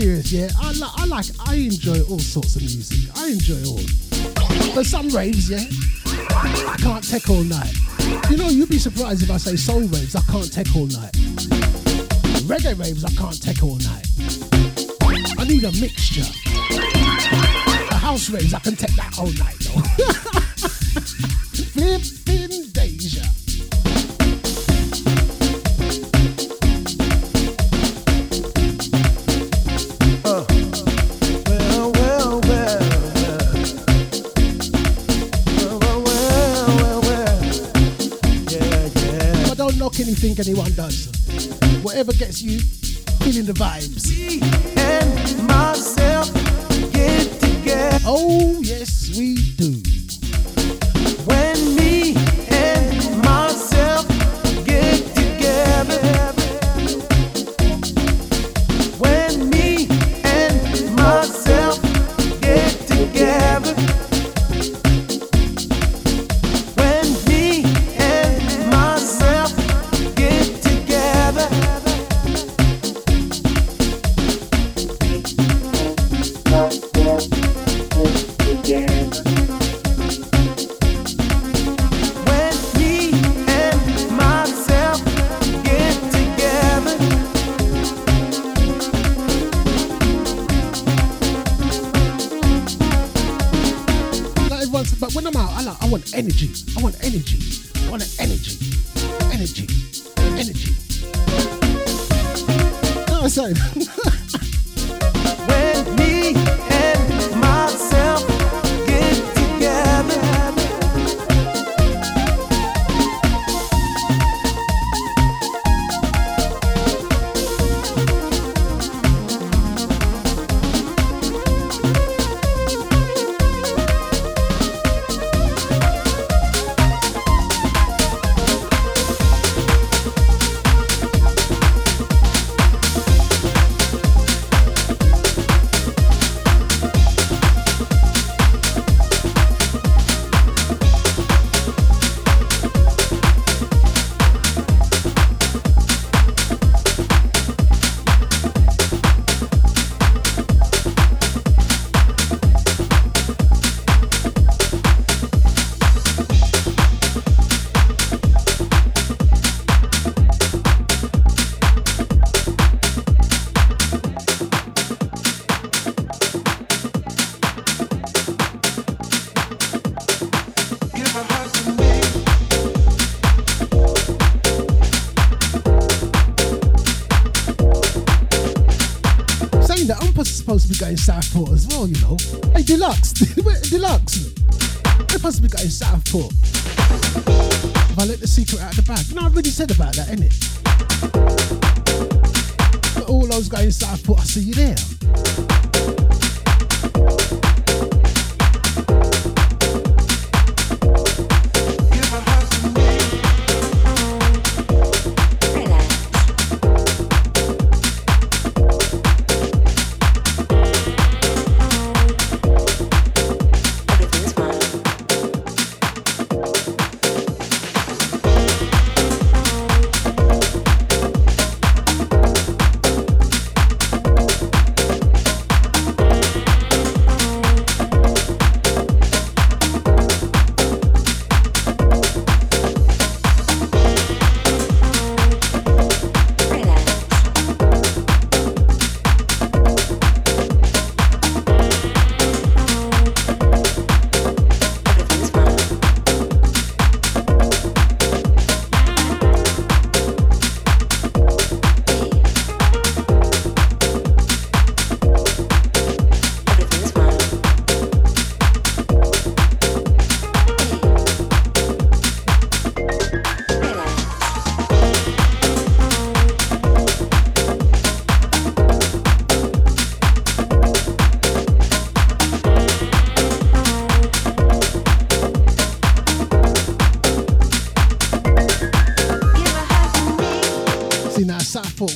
serious, yeah, I, li- I like, I enjoy all sorts of music. I enjoy all. But some raves, yeah, I can't tech all night. You know, you'd be surprised if I say soul raves, I can't tech all night. Reggae raves, I can't tech all night. I need a mixture. The house raves, I can tech that all night, though. Flippin' Deja. Anything anyone does, whatever gets you feeling the vibes. Me and myself get together. Oh yes, we do. When me and myself get together. When me and myself get together. Energy. I want energy. I want an energy. Energy. Energy. No, I'm sorry. When me and myself get together. Going Southport as well, you know. Hey, Deluxe, Deluxe. They must be going Southport. If I let the secret out of the bag, you know, I really said about that, innit? But all those going Southport, I see you there.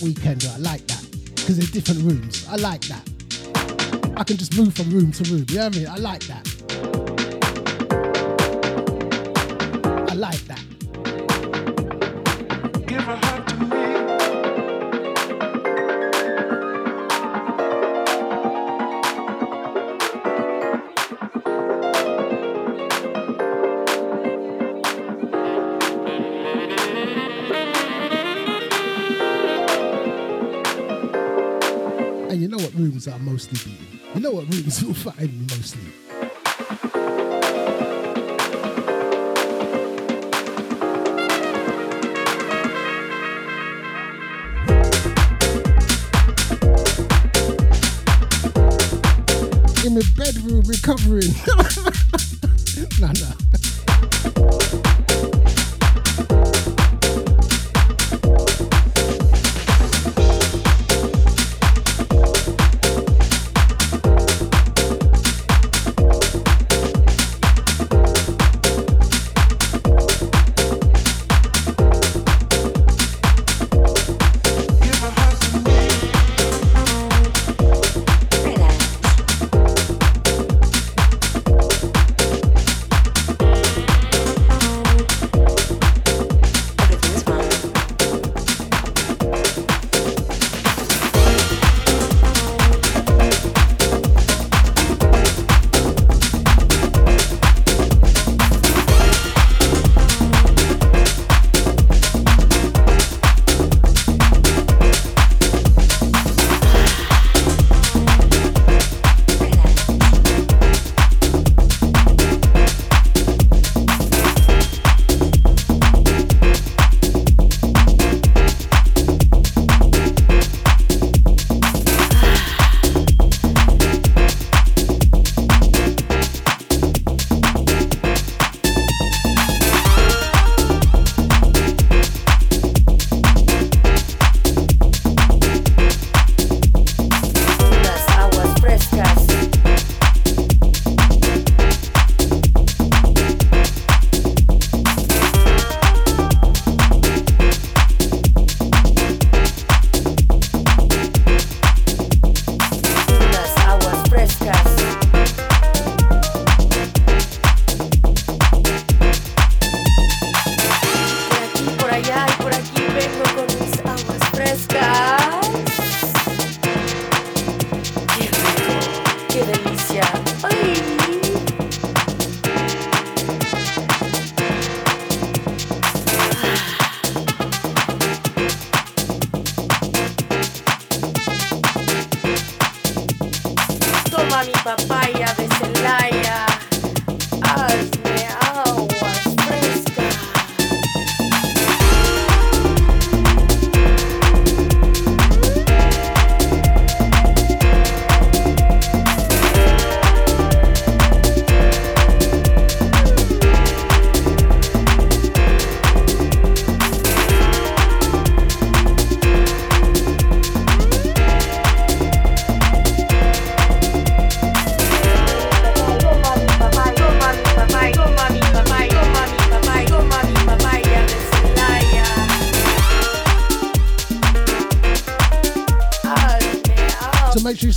Weekend, I like that because there's different rooms. I like that. I can just move from room to room. You know what I mean? I like that. I like that. Give a heart to me. rooms I mostly be in. You know what rooms you'll find me mostly. In the bedroom recovering. No, no.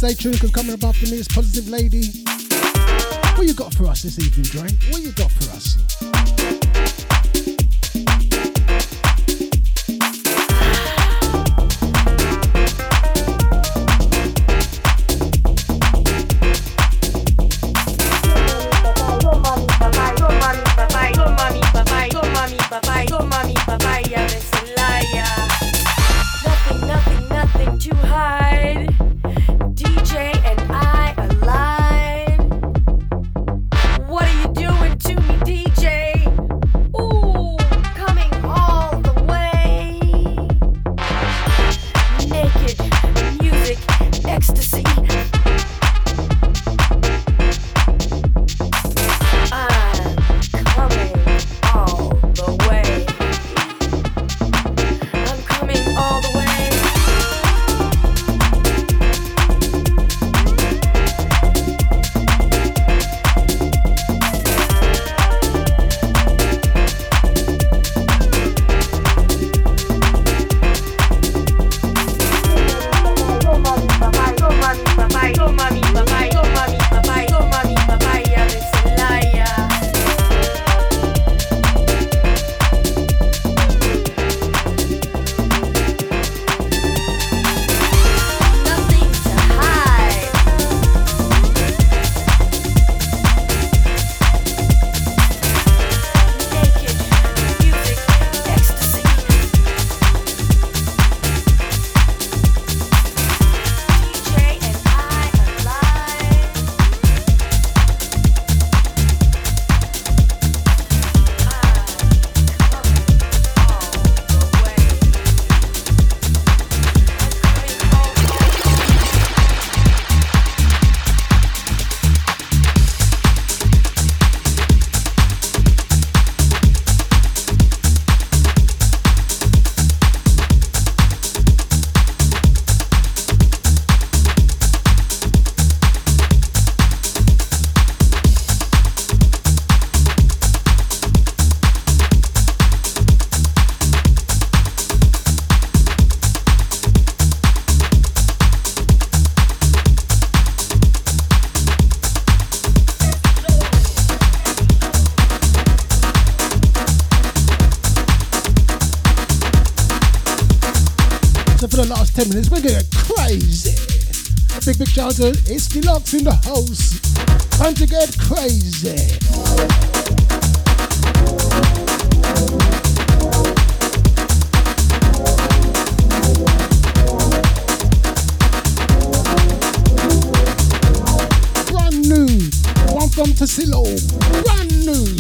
Stay tuned, because coming up after me is Positive Lady. What you got for us this evening, Dre? What you got for us? What are you doing to me, D J? next ten minutes, we're going to get crazy. Big, big shout out, it's Deluxe in the house. Time to get crazy. From Tuccillo, brand new.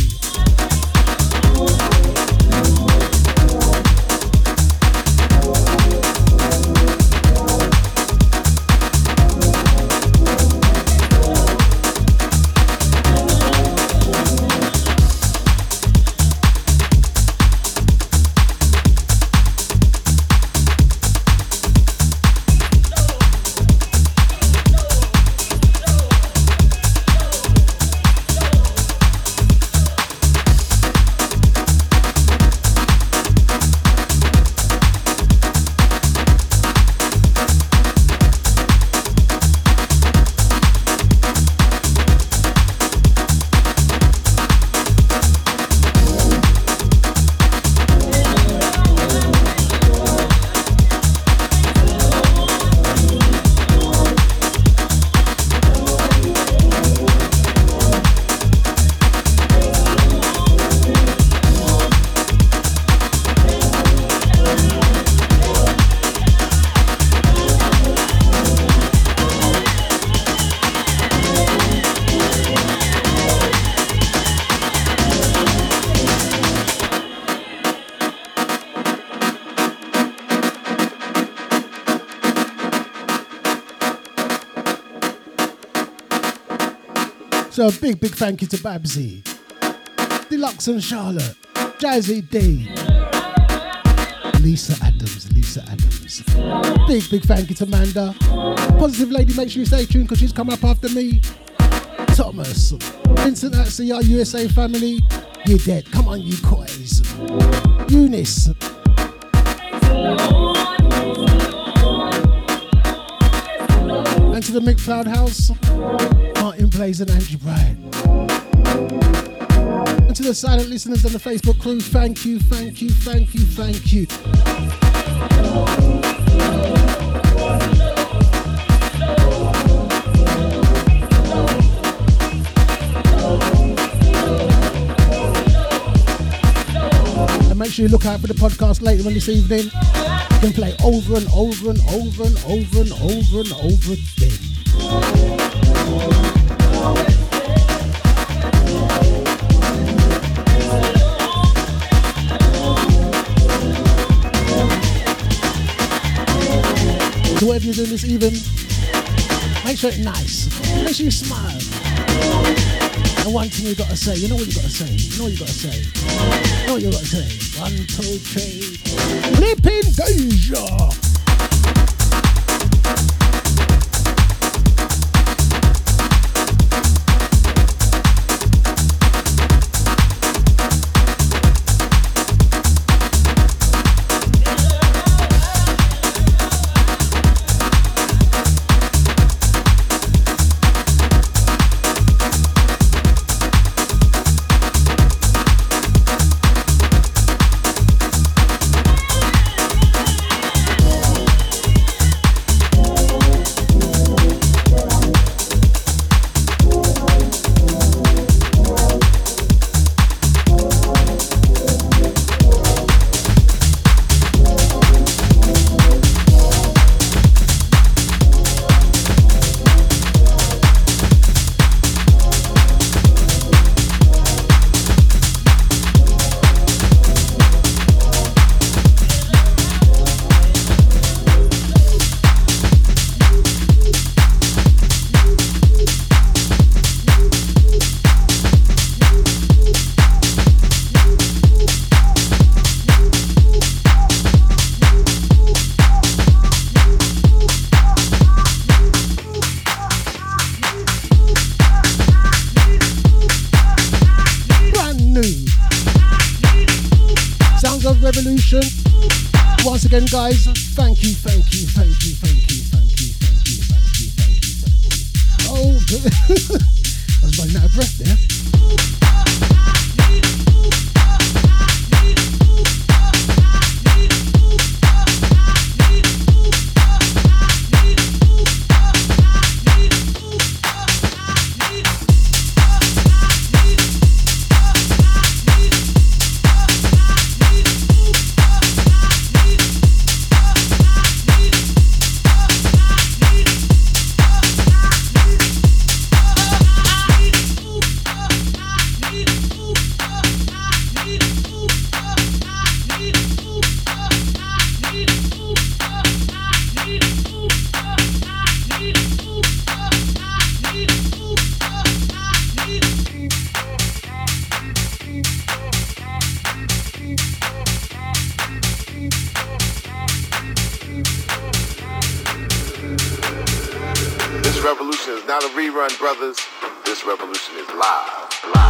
So a big, big thank you to Babsy, Deluxe and Charlotte, Jazzy D, Lisa Adams, Lisa Adams. Big, big thank you to Amanda. Positive Lady, make sure you stay tuned because she's coming up after me. Thomas, Vincent at Sea, our U S A family, Idet, come on you coys. Eunice. And to the McFloud House. Martin Blaze and Angie Bryant. And to the silent listeners and the Facebook crew, thank you, thank you, thank you, thank you. And make sure you look out for the podcast later on this evening. You can play over and over and over and over and over and over again. So whatever you're doing this evening, make sure it's nice, make sure you smile. And one thing you gotta say, you know what you gotta say, you know what you gotta say, you know what you gotta say. One, two, three, flipping Deja! Again, guys, thank you, thank you, thank you, thank you, thank you, thank you, thank you, thank you, thank you. Oh, good. I was running out of breath there. not a rerun, brothers. This revolution is live. Live.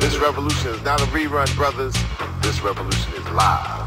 This revolution is not a rerun, brothers. This revolution is live.